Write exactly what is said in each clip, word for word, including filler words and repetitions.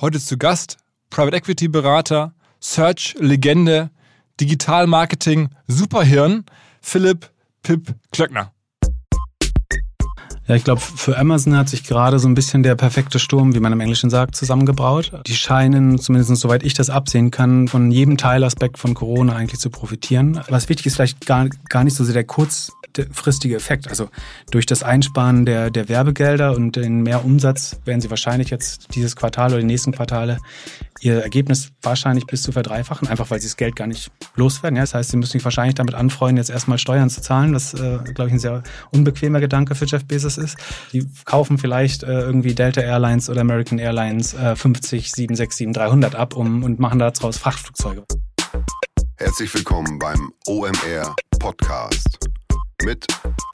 Heute zu Gast Private Equity Berater, Search Legende, Digital Marketing Superhirn, Philipp Pip Klöckner. Ja, ich glaube, für Amazon hat sich gerade so ein bisschen der perfekte Sturm, wie man im Englischen sagt, zusammengebraut. Die scheinen, zumindest soweit ich das absehen kann, von jedem Teilaspekt von Corona eigentlich zu profitieren. Was wichtig ist, vielleicht gar, gar nicht so sehr der kurzfristige Effekt. Also durch das Einsparen der, der Werbegelder und den mehr Umsatz werden sie wahrscheinlich jetzt dieses Quartal oder die nächsten Quartale ihr Ergebnis wahrscheinlich bis zu verdreifachen, einfach weil sie das Geld gar nicht loswerden. Ja, das heißt, sie müssen sich wahrscheinlich damit anfreunden, jetzt erstmal Steuern zu zahlen, was, äh, glaube ich, ein sehr unbequemer Gedanke für Jeff Bezos ist. Die kaufen vielleicht äh, irgendwie Delta Airlines oder American Airlines äh, fünfzig, sieben sechs sieben, dreihundert ab um, und machen daraus Frachtflugzeuge. Herzlich willkommen beim O M R Podcast mit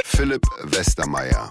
Philipp Westermeyer.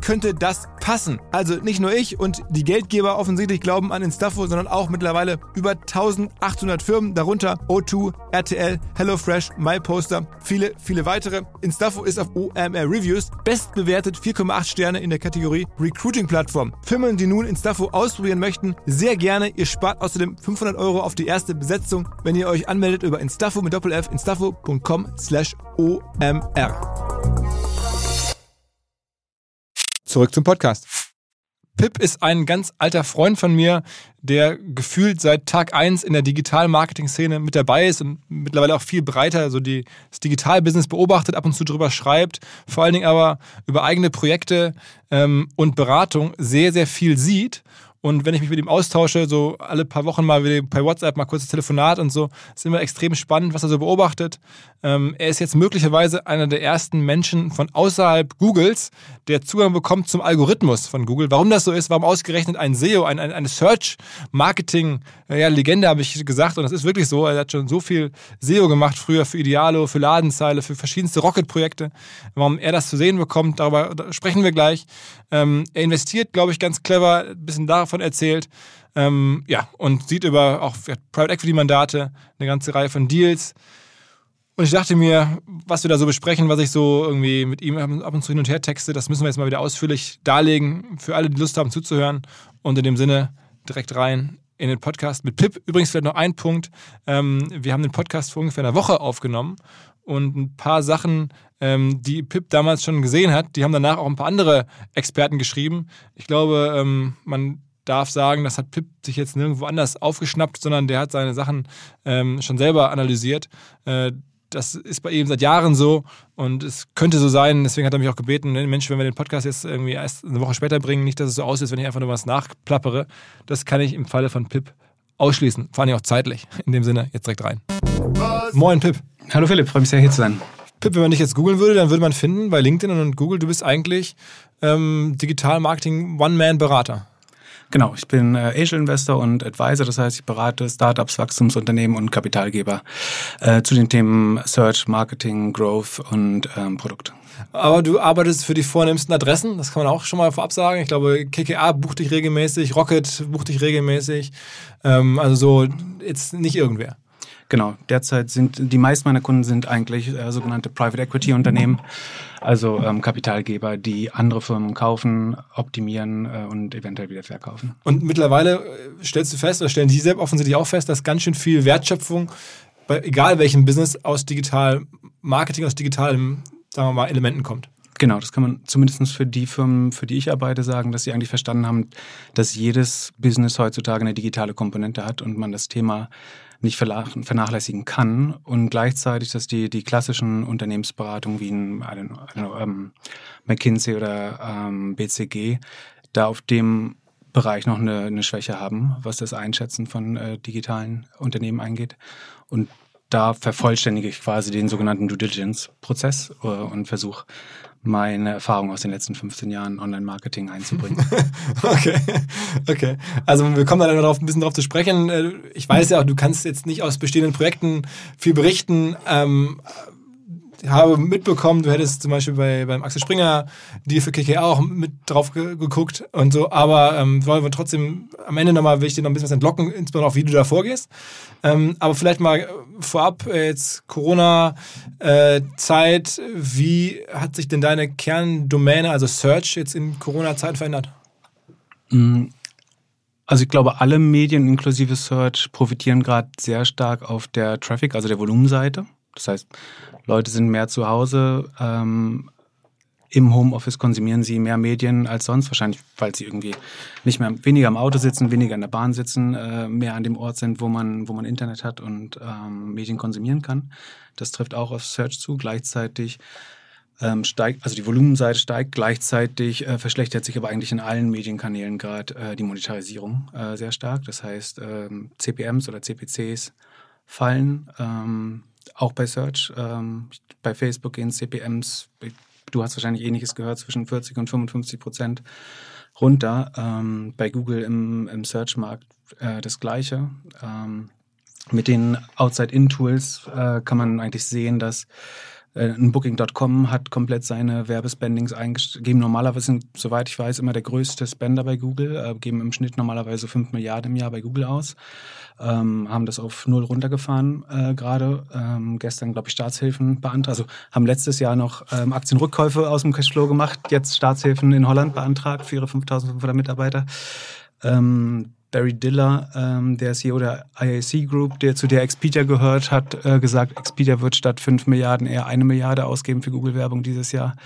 könnte das passen? Also nicht nur ich und die Geldgeber offensichtlich glauben an Instaffo, sondern auch mittlerweile über eintausendachthundert Firmen, darunter O zwei, R T L, HelloFresh, MyPoster, viele, viele weitere. Instaffo ist auf O M R Reviews bestbewertet, vier Komma acht Sterne in der Kategorie Recruiting-Plattform. Firmen, die nun Instaffo ausprobieren möchten, sehr gerne. Ihr spart außerdem fünfhundert Euro auf die erste Besetzung, wenn ihr euch anmeldet über Instaffo mit Doppel-F, instaffo Punkt com Slash O M R. Zurück zum Podcast. Pip ist ein ganz alter Freund von mir, der gefühlt seit Tag eins in der Digital-Marketing-Szene mit dabei ist und mittlerweile auch viel breiter also die, das Digital-Business beobachtet, ab und zu drüber schreibt, vor allen Dingen aber über eigene Projekte ähm, und Beratung sehr, sehr viel sieht. Und wenn ich mich mit ihm austausche, so alle paar Wochen mal per WhatsApp, mal kurzes Telefonat und so, ist immer extrem spannend, was er so beobachtet. Ähm, er ist jetzt möglicherweise einer der ersten Menschen von außerhalb Googles, der Zugang bekommt zum Algorithmus von Google. Warum das so ist, warum ausgerechnet ein S E O, ein, ein, eine Search-Marketing-Legende, habe ich gesagt. Und das ist wirklich so. Er hat schon so viel S E O gemacht früher für Idealo, für Ladenzeile, für verschiedenste Rocket-Projekte. Warum er das zu sehen bekommt, darüber sprechen wir gleich. Ähm, er investiert, glaube ich, ganz clever, ein bisschen davon erzählt, ähm, ja, und sieht über auch Private Equity Mandate, eine ganze Reihe von Deals. Und ich dachte mir, was wir da so besprechen, was ich so irgendwie mit ihm ab und zu hin und her texte, das müssen wir jetzt mal wieder ausführlich darlegen, für alle, die Lust haben zuzuhören. Und in dem Sinne direkt rein in den Podcast mit Pip. Übrigens vielleicht noch ein Punkt. Ähm, wir haben den Podcast vor ungefähr einer Woche aufgenommen und ein paar Sachen, ähm, die Pip damals schon gesehen hat, die haben danach auch ein paar andere Experten geschrieben. Ich glaube, ähm, man darf sagen, das hat Pip sich jetzt nirgendwo anders aufgeschnappt, sondern der hat seine Sachen ähm, schon selber analysiert. Äh, das ist bei ihm seit Jahren so und es könnte so sein, deswegen hat er mich auch gebeten, Mensch, wenn wir den Podcast jetzt irgendwie erst eine Woche später bringen, nicht, dass es so aussieht, wenn ich einfach nur was nachplappere. Das kann ich im Falle von Pip ausschließen, vor allem auch zeitlich. In dem Sinne, jetzt direkt rein. Was? Moin Pip. Hallo Philipp, freue mich sehr, hier zu sein. Pip, wenn man dich jetzt googeln würde, dann würde man finden, bei LinkedIn und Google, du bist eigentlich ähm, Digital-Marketing-One-Man-Berater. Genau, ich bin Angel Investor und Advisor, das heißt, ich berate Startups, Wachstumsunternehmen und Kapitalgeber äh, zu den Themen Search, Marketing, Growth und ähm, Produkt. Aber du arbeitest für die vornehmsten Adressen, das kann man auch schon mal vorab sagen. Ich glaube, K K A bucht dich regelmäßig, Rocket bucht dich regelmäßig, ähm, also so jetzt nicht irgendwer. Genau, derzeit sind die meisten meiner Kunden sind eigentlich äh, sogenannte Private Equity Unternehmen, also ähm, Kapitalgeber, die andere Firmen kaufen, optimieren äh, und eventuell wieder verkaufen. Und mittlerweile stellst du fest, oder stellen die selbst offensichtlich auch fest, dass ganz schön viel Wertschöpfung, bei egal welchem Business, aus Digital Marketing, aus digitalen, sagen wir mal, Elementen kommt. Genau, das kann man zumindest für die Firmen, für die ich arbeite, sagen, dass sie eigentlich verstanden haben, dass jedes Business heutzutage eine digitale Komponente hat und man das Thema nicht vernachlässigen kann und gleichzeitig, dass die, die klassischen Unternehmensberatungen wie ein, ein, ein, ein McKinsey oder ähm, B C G da auf dem Bereich noch eine, eine Schwäche haben, was das Einschätzen von äh, digitalen Unternehmen angeht. Und da vervollständige ich quasi den sogenannten Due Diligence-Prozess äh, und versuche, meine Erfahrung aus den letzten fünfzehn Jahren Online-Marketing einzubringen. Okay, okay. Also wir kommen dann darauf, ein bisschen darauf zu sprechen. Ich weiß ja auch, du kannst jetzt nicht aus bestehenden Projekten viel berichten. Ähm, ich habe mitbekommen, du hättest zum Beispiel bei, beim Axel Springer Deal für K K auch mit drauf ge- geguckt und so, aber ähm, wollen wir trotzdem am Ende nochmal, will ich dir noch ein bisschen was entlocken, insbesondere auch, wie du da vorgehst. Ähm, aber vielleicht mal vorab, äh, jetzt Corona-Zeit, äh, wie hat sich denn deine Kerndomäne, also Search, jetzt in Corona-Zeit verändert? Also ich glaube, alle Medien inklusive Search profitieren gerade sehr stark auf der Traffic, also der Volumenseite. Das heißt, Leute sind mehr zu Hause, ähm, im Homeoffice konsumieren sie mehr Medien als sonst, wahrscheinlich, weil sie irgendwie nicht mehr weniger im Auto sitzen, weniger in der Bahn sitzen, äh, mehr an dem Ort sind, wo man, wo man Internet hat und ähm, Medien konsumieren kann. Das trifft auch auf Search zu. Gleichzeitig ähm, steigt, also die Volumenseite steigt, gleichzeitig äh, verschlechtert sich aber eigentlich in allen Medienkanälen gerade äh, die Monetarisierung äh, sehr stark. Das heißt, äh, C P Ms oder C P Cs fallen. Ähm, Auch bei Search, ähm, bei Facebook gehen C P Ms, du hast wahrscheinlich Ähnliches gehört, zwischen vierzig und fünfundfünfzig Prozent runter. Ähm, bei Google im, im Search-Markt äh, das Gleiche. Ähm, mit den Outside-In-Tools äh, kann man eigentlich sehen, dass äh, ein Booking Punkt com hat komplett seine Werbespendings eingestellt, geben normalerweise, soweit ich weiß, immer der größte Spender bei Google, äh, geben im Schnitt normalerweise fünf Milliarden im Jahr bei Google aus. Ähm, haben das auf null runtergefahren äh, gerade. Ähm, gestern, glaube ich, Staatshilfen beantragt. Also haben letztes Jahr noch ähm, Aktienrückkäufe aus dem Cashflow gemacht. Jetzt Staatshilfen in Holland beantragt für ihre fünftausendfünfhundert Mitarbeiter. Ähm, Barry Diller, ähm, der C E O der I A C Group, der zu der Expedia gehört, hat äh, gesagt, Expedia wird statt fünf Milliarden eher eine Milliarde ausgeben für Google-Werbung dieses Jahr.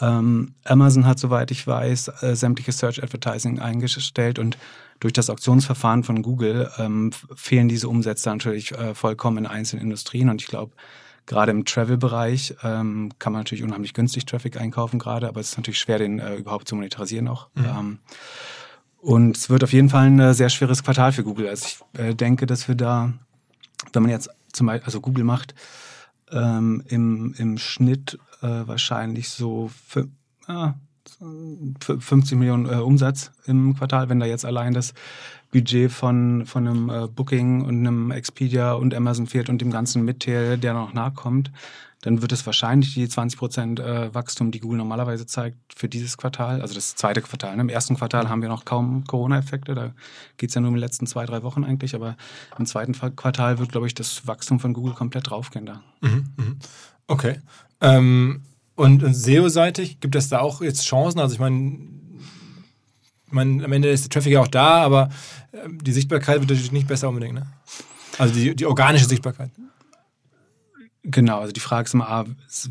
Ähm, Amazon hat, soweit ich weiß, äh, sämtliche Search-Advertising eingestellt und durch das Auktionsverfahren von Google ähm, fehlen diese Umsätze natürlich äh, vollkommen in einzelnen Industrien. Und ich glaube, gerade im Travel-Bereich ähm, kann man natürlich unheimlich günstig Traffic einkaufen gerade, aber es ist natürlich schwer, den äh, überhaupt zu monetarisieren auch. Mhm. Ähm, und es wird auf jeden Fall ein äh, sehr schweres Quartal für Google. Also ich äh, denke, dass wir da, wenn man jetzt zum Beispiel, also Google macht ähm, im, im Schnitt äh, wahrscheinlich so für, ah, fünfzig Millionen äh, Umsatz im Quartal, wenn da jetzt allein das Budget von, von einem äh, Booking und einem Expedia und Amazon fehlt und dem ganzen Mitteil, der noch nachkommt, dann wird es wahrscheinlich die zwanzig Prozent äh, Wachstum, die Google normalerweise zeigt, für dieses Quartal, also das zweite Quartal. Ne? Im ersten Quartal haben wir noch kaum Corona-Effekte, da geht es ja nur um die letzten zwei, drei Wochen eigentlich, aber im zweiten Quartal wird, glaube ich, das Wachstum von Google komplett draufgehen da. Mhm, mhm. Okay. Ähm Und S E O-seitig, gibt es da auch jetzt Chancen? Also ich meine, ich meine, am Ende ist der Traffic ja auch da, aber die Sichtbarkeit wird natürlich nicht besser unbedingt, ne? Also die, die organische Sichtbarkeit. Genau, also die Frage ist immer,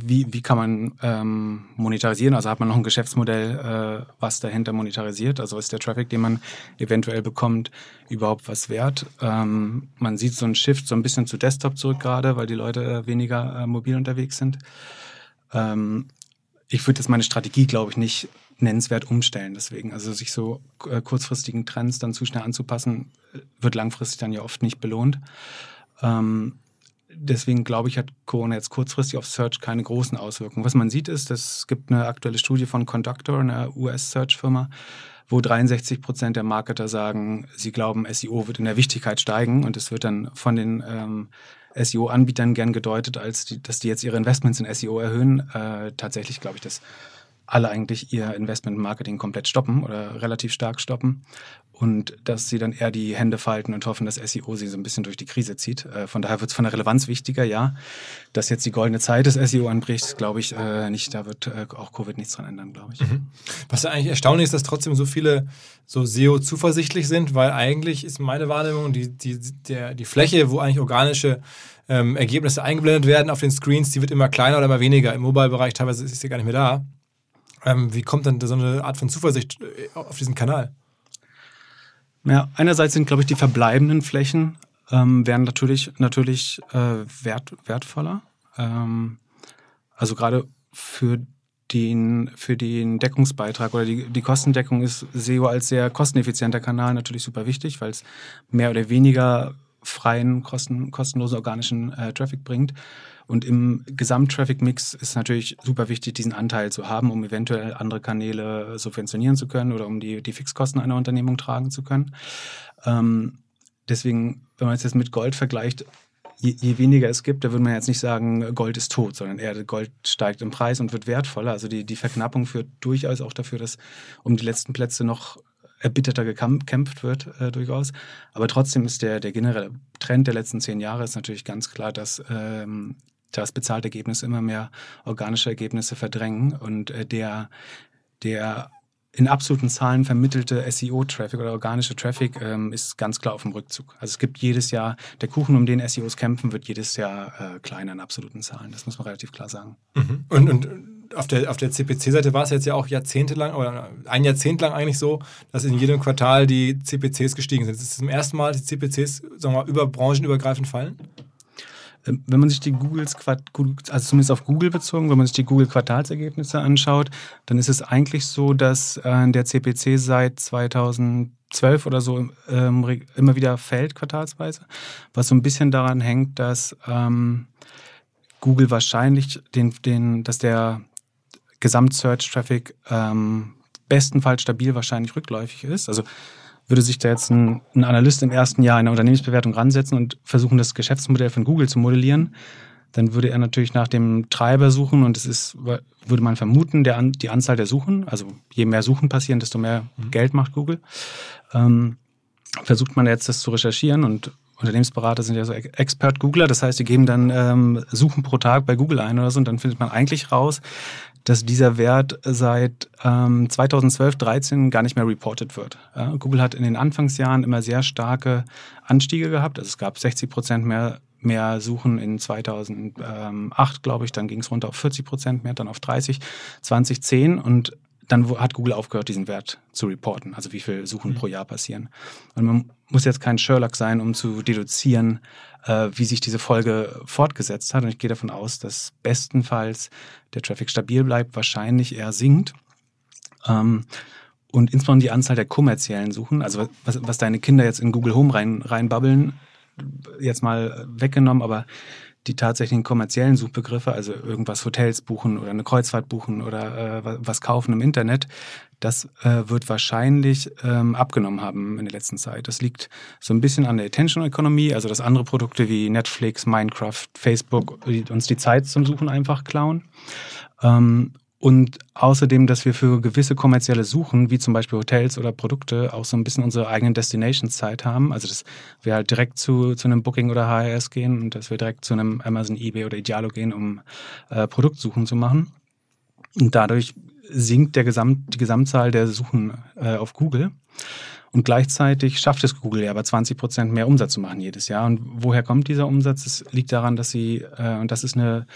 wie, wie kann man ähm, monetarisieren? Also hat man noch ein Geschäftsmodell, äh, was dahinter monetarisiert? Also ist der Traffic, den man eventuell bekommt, überhaupt was wert? Ähm, man sieht so einen Shift so ein bisschen zu Desktop zurück gerade, weil die Leute äh, weniger äh, mobil unterwegs sind. Ich würde jetzt meine Strategie, glaube ich, nicht nennenswert umstellen. Deswegen, also sich so kurzfristigen Trends dann zu schnell anzupassen, wird langfristig dann ja oft nicht belohnt. Deswegen, glaube ich, hat Corona jetzt kurzfristig auf Search keine großen Auswirkungen. Was man sieht ist, es gibt eine aktuelle Studie von Conductor, einer U S-Search-Firma, wo dreiundsechzig Prozent der Marketer sagen, sie glauben, S E O wird in der Wichtigkeit steigen und es wird dann von den ähm, S E O-Anbietern gern gedeutet, als die, dass die jetzt ihre Investments in S E O erhöhen. Äh, tatsächlich glaube ich, dass alle eigentlich ihr Investment im Marketing komplett stoppen oder relativ stark stoppen und dass sie dann eher die Hände falten und hoffen, dass S E O sie so ein bisschen durch die Krise zieht. Äh, von daher wird es von der Relevanz wichtiger, ja. Dass jetzt die goldene Zeit des S E O anbricht, glaube ich äh, nicht. Da wird äh, auch Covid nichts dran ändern, glaube ich. Mhm. Was ja eigentlich erstaunlich ist, dass trotzdem so viele so S E O-zuversichtlich sind, weil eigentlich ist meine Wahrnehmung, die, die, der, die Fläche, wo eigentlich organische ähm, Ergebnisse eingeblendet werden auf den Screens, die wird immer kleiner oder immer weniger. Im Mobile-Bereich teilweise ist sie gar nicht mehr da. Ähm, wie kommt denn so eine Art von Zuversicht auf diesen Kanal? Ja, einerseits sind, glaube ich, die verbleibenden Flächen ähm, werden natürlich, natürlich äh, wert, wertvoller. Ähm, also gerade für den, für den Deckungsbeitrag oder die, die Kostendeckung ist S E O als sehr kosteneffizienter Kanal natürlich super wichtig, weil es mehr oder weniger freien, kosten, kostenlosen, organischen äh, Traffic bringt. Und im Gesamt-Traffic-Mix ist natürlich super wichtig, diesen Anteil zu haben, um eventuell andere Kanäle subventionieren zu können oder um die, die Fixkosten einer Unternehmung tragen zu können. Ähm, deswegen, wenn man es jetzt mit Gold vergleicht, je, je weniger es gibt, da würde man jetzt nicht sagen, Gold ist tot, sondern eher Gold steigt im Preis und wird wertvoller. Also die, die Verknappung führt durchaus auch dafür, dass um die letzten Plätze noch erbitterter gekämpft wird, äh, durchaus. Aber trotzdem ist der, der generelle Trend der letzten zehn Jahre ist natürlich ganz klar, dass ähm, das bezahlte Ergebnis immer mehr organische Ergebnisse verdrängen und äh, der, der in absoluten Zahlen vermittelte S E O-Traffic oder organische Traffic ähm, ist ganz klar auf dem Rückzug. Also es gibt jedes Jahr, der Kuchen, um den S E Os kämpfen, wird jedes Jahr äh, kleiner in absoluten Zahlen. Das muss man relativ klar sagen. Mhm. Und, und auf der, auf der C P C-Seite war es jetzt ja auch jahrzehntelang, oder ein Jahrzehnt lang eigentlich so, dass in jedem Quartal die C P Cs gestiegen sind. Ist es zum ersten Mal, dass die C P Cs, sagen wir mal, über branchenübergreifend fallen? Wenn man sich die Googles, also zumindest auf Google bezogen, wenn man sich die Google-Quartalsergebnisse anschaut, dann ist es eigentlich so, dass äh, der C P C seit zweitausendzwölf oder so ähm, immer wieder fällt, quartalsweise, was so ein bisschen daran hängt, dass ähm, Google wahrscheinlich, den, den, dass der Gesamt-Search-Traffic ähm, bestenfalls stabil wahrscheinlich rückläufig ist. Also würde sich da jetzt ein, ein Analyst im ersten Jahr in einer Unternehmensbewertung ransetzen und versuchen, das Geschäftsmodell von Google zu modellieren, dann würde er natürlich nach dem Treiber suchen und es ist, würde man vermuten, der, die Anzahl der Suchen, also je mehr Suchen passieren, desto mehr mhm. Geld macht Google. Ähm, versucht man jetzt das zu recherchieren und Unternehmensberater sind ja so Expert-Googler, das heißt, die geben dann ähm, Suchen pro Tag bei Google ein oder so und dann findet man eigentlich raus, dass dieser Wert seit ähm, zweitausendzwölf, dreizehn gar nicht mehr reported wird. Ja, Google hat in den Anfangsjahren immer sehr starke Anstiege gehabt. Also es gab sechzig Prozent mehr, mehr Suchen in zweitausendacht, glaube ich. Dann ging es runter auf vierzig Prozent mehr, dann auf dreißig, zwanzig, zehn. Und dann hat Google aufgehört, diesen Wert zu reporten. Also wie viele Suchen mhm. pro Jahr passieren. Und man muss jetzt kein Sherlock sein, um zu deduzieren, äh, wie sich diese Folge fortgesetzt hat. Und ich gehe davon aus, dass bestenfalls der Traffic stabil bleibt, wahrscheinlich eher sinkt. Ähm, und insbesondere die Anzahl der kommerziellen Suchen, also was, was deine Kinder jetzt in Google Home rein, reinbabbeln, jetzt mal weggenommen, aber die tatsächlichen kommerziellen Suchbegriffe, also irgendwas Hotels buchen oder eine Kreuzfahrt buchen oder äh, was kaufen im Internet, das äh, wird wahrscheinlich ähm, abgenommen haben in der letzten Zeit. Das liegt so ein bisschen an der Attention-Ökonomie, also dass andere Produkte wie Netflix, Minecraft, Facebook uns die Zeit zum Suchen einfach klauen. Ähm, und außerdem, dass wir für gewisse kommerzielle Suchen, wie zum Beispiel Hotels oder Produkte, auch so ein bisschen unsere eigenen Destinations-Zeit haben. Also, dass wir halt direkt zu, zu einem Booking oder H R S gehen und dass wir direkt zu einem Amazon, eBay oder Idealo gehen, um äh, Produktsuchen zu machen. Und dadurch sinkt der Gesamt, die Gesamtzahl der Suchen äh, auf Google. Und gleichzeitig schafft es Google ja aber zwanzig Prozent mehr Umsatz zu machen jedes Jahr. Und woher kommt dieser Umsatz? Das liegt daran, dass sie, äh, und das ist eine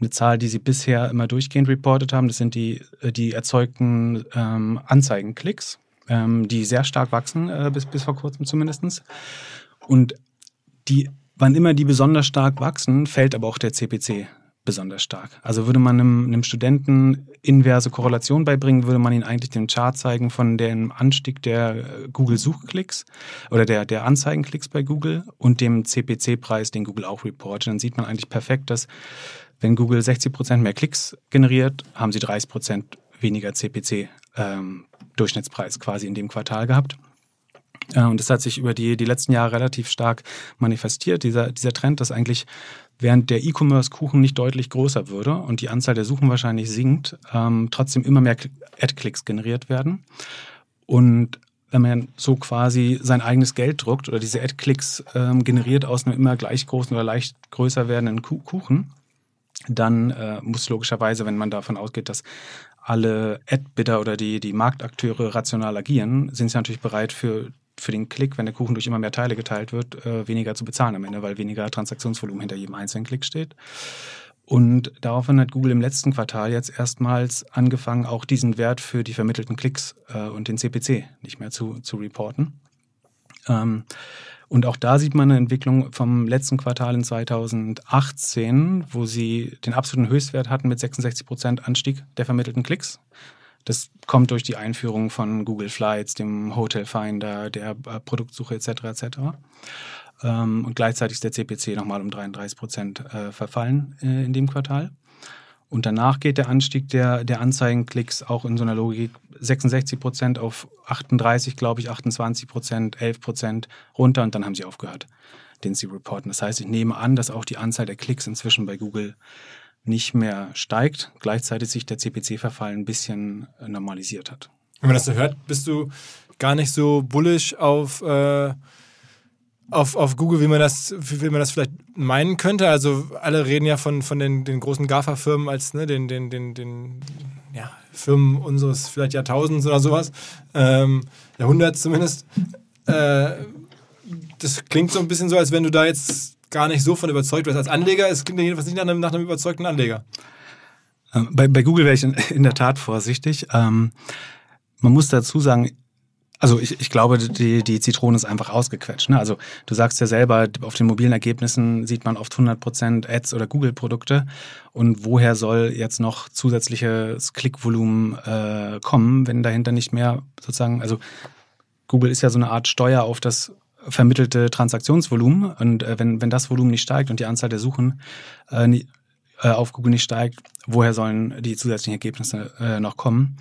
eine Zahl, die sie bisher immer durchgehend reportet haben, das sind die, die erzeugten ähm, Anzeigenklicks, ähm, die sehr stark wachsen, äh, bis, bis vor kurzem zumindest. Und die, wann immer die besonders stark wachsen, fällt aber auch der C P C besonders stark. Also würde man einem, einem Studenten inverse Korrelation beibringen, würde man ihn eigentlich den Chart zeigen von dem Anstieg der Google-Suchklicks oder der, der Anzeigenklicks bei Google und dem C P C-Preis, den Google auch reportet. Dann sieht man eigentlich perfekt, dass wenn Google sechzig Prozent mehr Klicks generiert, haben sie dreißig Prozent weniger C P C-Durchschnittspreis ähm, quasi in dem Quartal gehabt. Äh, und das hat sich über die, die letzten Jahre relativ stark manifestiert, dieser, dieser Trend, dass eigentlich während der E-Commerce-Kuchen nicht deutlich größer würde und die Anzahl der Suchen wahrscheinlich sinkt, ähm, trotzdem immer mehr Ad-Klicks generiert werden. Und wenn man so quasi sein eigenes Geld druckt oder diese Ad-Klicks ähm, generiert aus einem immer gleich großen oder leicht größer werdenden Kuchen, dann äh, muss logischerweise, wenn man davon ausgeht, dass alle Ad-Bidder oder die, die Marktakteure rational agieren, sind sie natürlich bereit für, für den Klick, wenn der Kuchen durch immer mehr Teile geteilt wird, äh, weniger zu bezahlen am Ende, weil weniger Transaktionsvolumen hinter jedem einzelnen Klick steht. Und daraufhin hat Google im letzten Quartal jetzt erstmals angefangen, auch diesen Wert für die vermittelten Klicks äh, und den C P C nicht mehr zu, zu reporten. Ähm, und auch da sieht man eine Entwicklung vom letzten Quartal in zweitausendachtzehn, wo sie den absoluten Höchstwert hatten mit sechsundsechzig Prozent Anstieg der vermittelten Klicks. Das kommt durch die Einführung von Google Flights, dem Hotel Finder, der äh, Produktsuche et cetera et cetera. Und gleichzeitig ist der C P C nochmal um dreiunddreißig Prozent äh, verfallen äh, in dem Quartal. Und danach geht der Anstieg der, der Anzeigenklicks auch in so einer Logik sechsundsechzig Prozent auf achtunddreißig, glaube ich, achtundzwanzig Prozent, elf Prozent runter und dann haben sie aufgehört, den sie reporten. Das heißt, ich nehme an, dass auch die Anzahl der Klicks inzwischen bei Google nicht mehr steigt, gleichzeitig sich der C P C-Verfall ein bisschen äh, normalisiert hat. Wenn man das so hört, bist du gar nicht so bullish auf... Äh Auf, auf Google, wie man, das, wie man das vielleicht meinen könnte. Also alle reden ja von, von den, den großen GAFA-Firmen als ne, den, den, den, den ja, Firmen unseres vielleicht Jahrtausends oder sowas, ähm, Jahrhunderts zumindest. Äh, das klingt so ein bisschen so, als wenn du da jetzt gar nicht so von überzeugt wärst. Als Anleger, es klingt jedenfalls nicht nach einem, nach einem überzeugten Anleger. Bei, bei Google wäre ich in, in der Tat vorsichtig. Ähm, man muss dazu sagen, Also ich, ich glaube, die, die Zitrone ist einfach ausgequetscht. Ne? Also du sagst ja selber, auf den mobilen Ergebnissen sieht man oft hundert Prozent Ads oder Google-Produkte. Und woher soll jetzt noch zusätzliches Klickvolumen äh, kommen, wenn dahinter nicht mehr sozusagen, also Google ist ja so eine Art Steuer auf das vermittelte Transaktionsvolumen. Und äh, wenn, wenn das Volumen nicht steigt und die Anzahl der Suchen äh, nie, äh, auf Google nicht steigt, woher sollen die zusätzlichen Ergebnisse äh, noch kommen?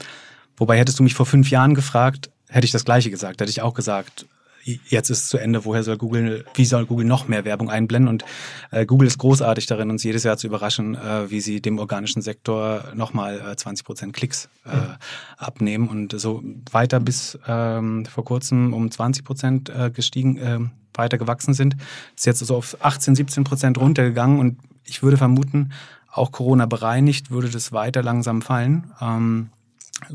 Wobei hättest du mich vor fünf Jahren gefragt, hätte ich das Gleiche gesagt, hätte ich auch gesagt, jetzt ist es zu Ende, woher soll Google, wie soll Google noch mehr Werbung einblenden? Und äh, Google ist großartig darin, uns jedes Jahr zu überraschen, äh, wie sie dem organischen Sektor nochmal äh, zwanzig Prozent Klicks äh, mhm. abnehmen. Und so weiter bis ähm, vor kurzem um zwanzig Prozent äh, gestiegen, äh, weiter gewachsen sind, ist jetzt so auf achtzehn, siebzehn Prozent runtergegangen. Und ich würde vermuten, auch Corona bereinigt, würde das weiter langsam fallen. Ähm,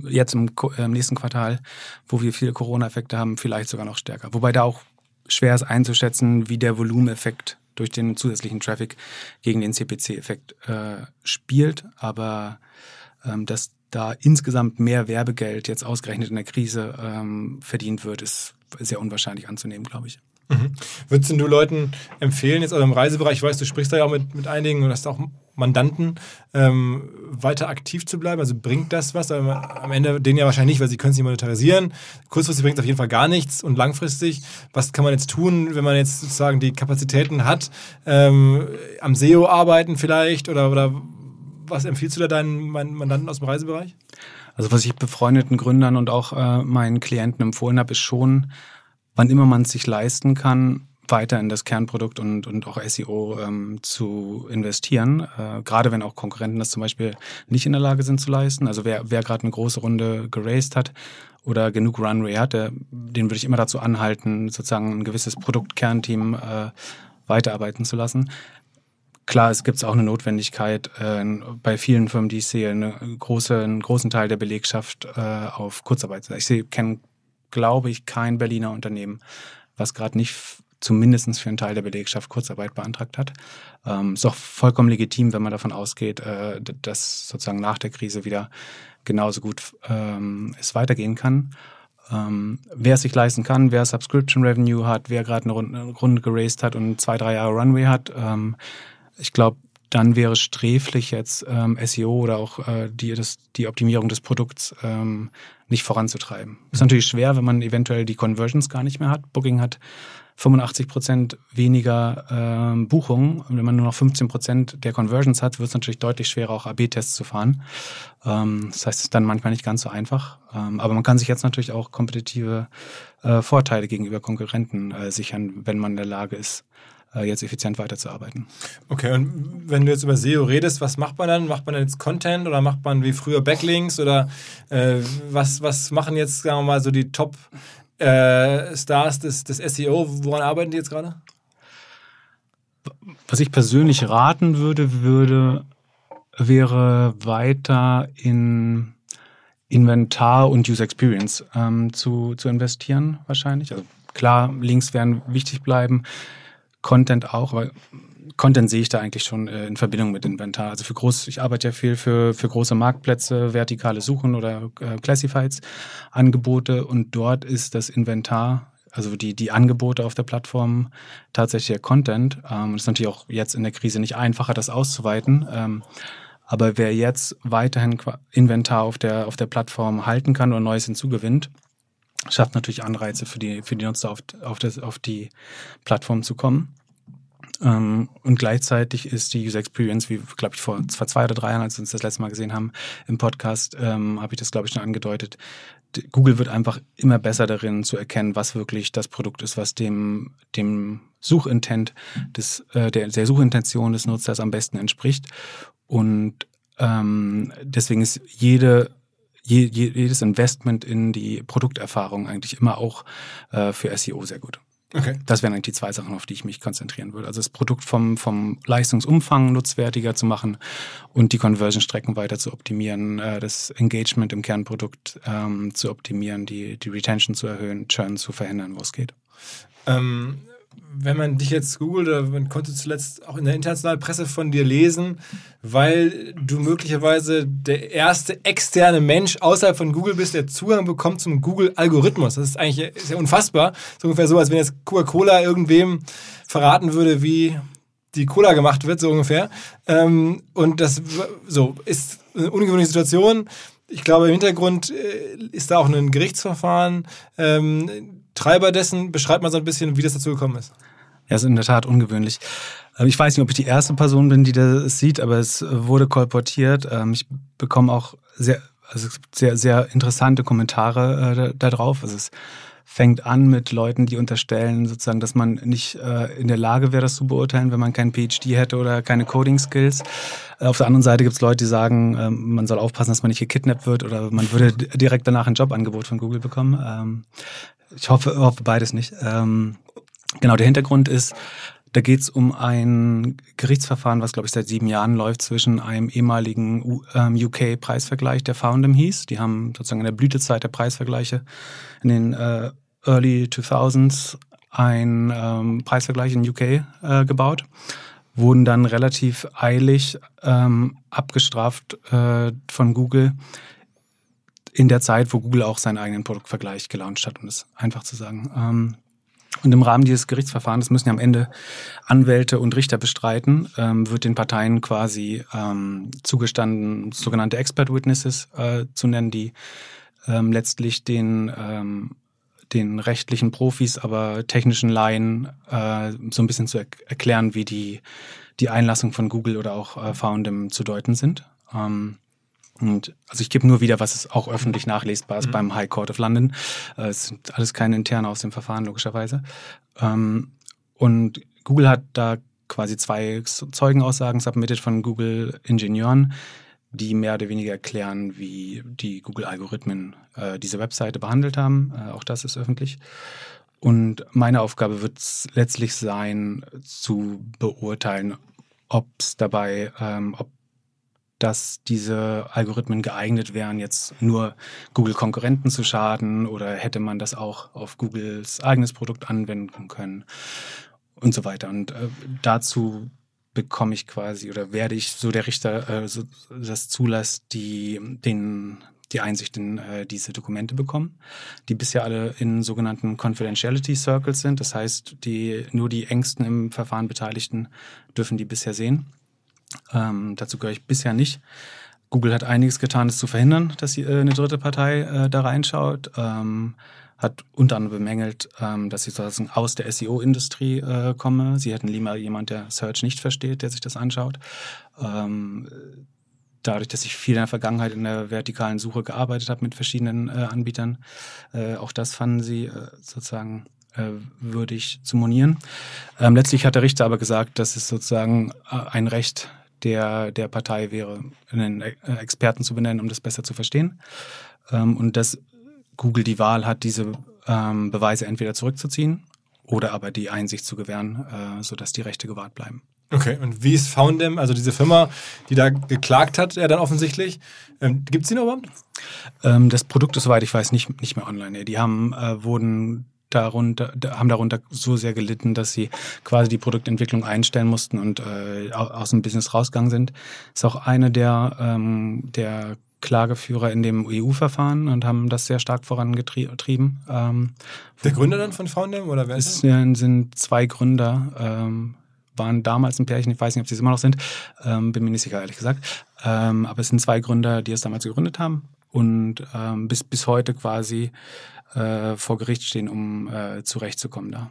Jetzt im, im nächsten Quartal, wo wir viele Corona-Effekte haben, vielleicht sogar noch stärker. Wobei da auch schwer ist einzuschätzen, wie der Volumeneffekt durch den zusätzlichen Traffic gegen den C P C-Effekt äh, spielt. Aber ähm, dass da insgesamt mehr Werbegeld jetzt ausgerechnet in der Krise ähm, verdient wird, ist sehr unwahrscheinlich anzunehmen, glaube ich. Mhm. Würdest du Leuten empfehlen, jetzt auch im Reisebereich, ich weiß, du sprichst da ja auch mit, mit einigen und hast auch Mandanten, ähm, weiter aktiv zu bleiben? Also bringt das was? Aber am Ende denen ja wahrscheinlich nicht, weil sie können es nicht monetarisieren. Kurzfristig bringt es auf jeden Fall gar nichts und langfristig, was kann man jetzt tun, wenn man jetzt sozusagen die Kapazitäten hat, ähm, am S E O arbeiten vielleicht oder, oder was empfiehlst du da deinen Mandanten aus dem Reisebereich? Also was ich befreundeten Gründern und auch äh, meinen Klienten empfohlen habe, ist schon, wann immer man es sich leisten kann, weiter in das Kernprodukt und, und auch S E O ähm, zu investieren. Äh, gerade wenn auch Konkurrenten das zum Beispiel nicht in der Lage sind zu leisten. Also wer, wer gerade eine große Runde geraced hat oder genug Runway hat, der, den würde ich immer dazu anhalten, sozusagen ein gewisses Produktkernteam äh, weiterarbeiten zu lassen. Klar, es gibt auch eine Notwendigkeit, äh, bei vielen Firmen, die ich sehe, eine große, einen großen Teil der Belegschaft äh, auf Kurzarbeit. Ich sehe, kenne glaube ich, kein Berliner Unternehmen, was gerade nicht f- zumindest für einen Teil der Belegschaft Kurzarbeit beantragt hat. Ähm, ist auch vollkommen legitim, wenn man davon ausgeht, äh, dass sozusagen nach der Krise wieder genauso gut ähm, es weitergehen kann. Ähm, wer es sich leisten kann, wer Subscription Revenue hat, wer gerade eine Runde, eine Runde geraced hat und zwei, drei Jahre Runway hat, ähm, ich glaube, dann wäre sträflich jetzt ähm, S E O oder auch äh, die, das, die Optimierung des Produkts ähm, nicht voranzutreiben. Ist natürlich schwer, wenn man eventuell die Conversions gar nicht mehr hat. Booking hat fünfundachtzig Prozent weniger ähm, Buchungen. Und wenn man nur noch fünfzehn Prozent der Conversions hat, wird es natürlich deutlich schwerer, auch A B Tests zu fahren. Ähm, das heißt, es ist dann manchmal nicht ganz so einfach. Ähm, aber man kann sich jetzt natürlich auch kompetitive äh, Vorteile gegenüber Konkurrenten äh, sichern, wenn man in der Lage ist, jetzt effizient weiterzuarbeiten. Okay, und wenn du jetzt über S E O redest, was macht man dann? Macht man dann jetzt Content oder macht man wie früher Backlinks oder äh, was, was machen jetzt, sagen wir mal, so die Top-Stars äh, des, des S E O? Woran arbeiten die jetzt gerade? Was ich persönlich raten würde, würde wäre weiter in Inventar und User Experience ähm, zu, zu investieren wahrscheinlich. Also klar, Links werden wichtig bleiben, Content auch, aber Content sehe ich da eigentlich schon äh, in Verbindung mit Inventar. Also für groß, ich arbeite ja viel für, für große Marktplätze, vertikale Suchen oder äh, Classifieds, Angebote, und dort ist das Inventar, also die, die Angebote auf der Plattform, tatsächlich der Content. Ähm, das ist natürlich auch jetzt in der Krise nicht einfacher, das auszuweiten. Ähm, aber wer jetzt weiterhin Inventar auf der, auf der Plattform halten kann oder Neues hinzugewinnt, schafft natürlich Anreize für die, für die Nutzer auf, auf, das, auf die Plattform zu kommen. Ähm, und gleichzeitig ist die User Experience, wie, glaube ich, vor, vor zwei oder drei Jahren, als wir uns das letzte Mal gesehen haben im Podcast, ähm, habe ich das, glaube ich, schon angedeutet. Google wird einfach immer besser darin zu erkennen, was wirklich das Produkt ist, was dem, dem Suchintent, des, äh, der, der Suchintention des Nutzers am besten entspricht. Und ähm, deswegen ist jede Je, jedes Investment in die Produkterfahrung eigentlich immer auch äh, für S E O sehr gut. Okay. Das wären eigentlich die zwei Sachen, auf die ich mich konzentrieren würde. Also das Produkt vom, vom Leistungsumfang nutzwertiger zu machen und die Conversion-Strecken weiter zu optimieren, äh, das Engagement im Kernprodukt ähm, zu optimieren, die, die Retention zu erhöhen, Churn zu verhindern, wo es geht. Ähm, wenn man dich jetzt googelt, man konnte zuletzt auch in der internationalen Presse von dir lesen, weil du möglicherweise der erste externe Mensch außerhalb von Google bist, der Zugang bekommt zum Google-Algorithmus. Das ist eigentlich ist ja unfassbar. Das ist ungefähr so, als wenn jetzt Coca-Cola irgendwem verraten würde, wie die Cola gemacht wird, so ungefähr. Und das so ist eine ungewöhnliche Situation. Ich glaube, im Hintergrund ist da auch ein Gerichtsverfahren. Treiber dessen, beschreibt mal so ein bisschen, wie das dazu gekommen ist. Ja, ist in der Tat ungewöhnlich. Ich weiß nicht, ob ich die erste Person bin, die das sieht, aber es wurde kolportiert. Ich bekomme auch sehr, also sehr, sehr interessante Kommentare da drauf. Also es fängt an mit Leuten, die unterstellen, sozusagen, dass man nicht äh, in der Lage wäre, das zu beurteilen, wenn man kein P H D hätte oder keine Coding-Skills. Äh, auf der anderen Seite gibt es Leute, die sagen, äh, man soll aufpassen, dass man nicht gekidnappt wird oder man würde d- direkt danach ein Jobangebot von Google bekommen. Ähm, ich hoffe, hoffe beides nicht. Ähm, genau, der Hintergrund ist, da geht es um ein Gerichtsverfahren, was, glaube ich, seit sieben Jahren läuft, zwischen einem ehemaligen U- ähm, U K-Preisvergleich, der Foundem hieß. Die haben sozusagen in der Blütezeit der Preisvergleiche in den äh, Early two thousands einen ähm, Preisvergleich in U K äh, gebaut. Wurden dann relativ eilig ähm, abgestraft äh, von Google in der Zeit, wo Google auch seinen eigenen Produktvergleich gelauncht hat, um das einfach zu sagen. Ähm, Und im Rahmen dieses Gerichtsverfahrens, das müssen ja am Ende Anwälte und Richter bestreiten, ähm, wird den Parteien quasi ähm, zugestanden, sogenannte Expert Witnesses äh, zu nennen, die ähm, letztlich den, ähm, den rechtlichen Profis, aber technischen Laien äh, so ein bisschen zu er- erklären, wie die, die Einlassung von Google oder auch äh, Foundem zu deuten sind. Ähm, Und also ich gebe nur wieder, was es auch öffentlich nachlesbar ist, mhm, beim High Court of London. Es sind alles keine Interne aus dem Verfahren, logischerweise. Und Google hat da quasi zwei Zeugenaussagen submitted von Google-Ingenieuren, die mehr oder weniger erklären, wie die Google-Algorithmen diese Webseite behandelt haben. Auch das ist öffentlich. Und meine Aufgabe wird es letztlich sein, zu beurteilen, ob es dabei, ob dass diese Algorithmen geeignet wären, jetzt nur Google-Konkurrenten zu schaden, oder hätte man das auch auf Googles eigenes Produkt anwenden können und so weiter. Und äh, dazu bekomme ich quasi, oder werde ich, so der Richter äh, so, das zulässt, die, den, die Einsicht in äh, diese Dokumente bekommen, die bisher alle in sogenannten Confidentiality Circles sind. Das heißt, die, nur die engsten im Verfahren Beteiligten dürfen die bisher sehen. Ähm, dazu gehöre ich bisher nicht. Google hat einiges getan, das zu verhindern, dass sie, äh, eine dritte Partei äh, da reinschaut. Ähm, hat unter anderem bemängelt, ähm, dass ich sozusagen aus der S E O-Industrie äh, komme. Sie hätten lieber jemand, der Search nicht versteht, der sich das anschaut. Ähm, dadurch, dass ich viel in der Vergangenheit in der vertikalen Suche gearbeitet habe mit verschiedenen äh, Anbietern, äh, auch das fanden sie äh, sozusagen würdig zu monieren. Ähm, letztlich hat der Richter aber gesagt, dass es sozusagen ein Recht der, der Partei wäre, einen Experten zu benennen, um das besser zu verstehen. Ähm, und dass Google die Wahl hat, diese ähm, Beweise entweder zurückzuziehen oder aber die Einsicht zu gewähren, äh, sodass die Rechte gewahrt bleiben. Okay, und wie ist Foundem, also diese Firma, die da geklagt hat, ja dann offensichtlich, ähm, gibt es die noch überhaupt? Ähm, das Produkt ist, soweit ich weiß, nicht, nicht mehr online. Die haben, äh, wurden darunter, haben darunter so sehr gelitten, dass sie quasi die Produktentwicklung einstellen mussten und äh, aus dem Business rausgegangen sind. Ist auch eine der, ähm, der Klageführer in dem E U-Verfahren und haben das sehr stark vorangetrieben. Ähm, der Gründer dann von Foundem oder wer ist das? Sind zwei Gründer, ähm, waren damals ein Pärchen, ich weiß nicht, ob sie es immer noch sind, ähm, bin mir nicht sicher, ehrlich gesagt. Ähm, aber es sind zwei Gründer, die es damals gegründet haben und ähm, bis, bis heute quasi äh, vor Gericht stehen, um äh, zurechtzukommen da.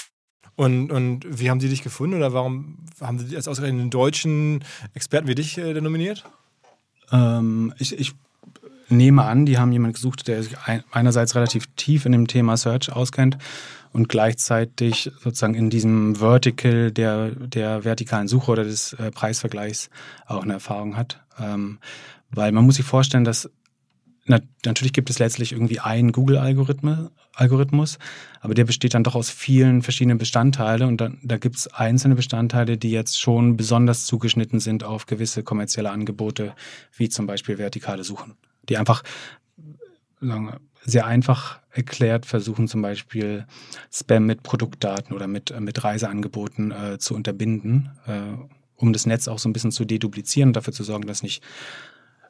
Und, und wie haben die dich gefunden oder warum haben sie als ausgerechnet einen deutschen Experten wie dich äh, nominiert? Ähm, ich, ich nehme an, die haben jemanden gesucht, der sich einerseits relativ tief in dem Thema Search auskennt und gleichzeitig sozusagen in diesem Vertical der, der vertikalen Suche oder des äh, Preisvergleichs auch eine Erfahrung hat. Ähm, weil man muss sich vorstellen, dass Na, natürlich gibt es letztlich irgendwie einen Google-Algorithmus, aber der besteht dann doch aus vielen verschiedenen Bestandteilen und dann, da gibt es einzelne Bestandteile, die jetzt schon besonders zugeschnitten sind auf gewisse kommerzielle Angebote, wie zum Beispiel vertikale Suchen, die einfach sagen wir, sehr einfach erklärt versuchen, zum Beispiel Spam mit Produktdaten oder mit, mit Reiseangeboten äh, zu unterbinden, äh, um das Netz auch so ein bisschen zu deduplizieren und dafür zu sorgen, dass nicht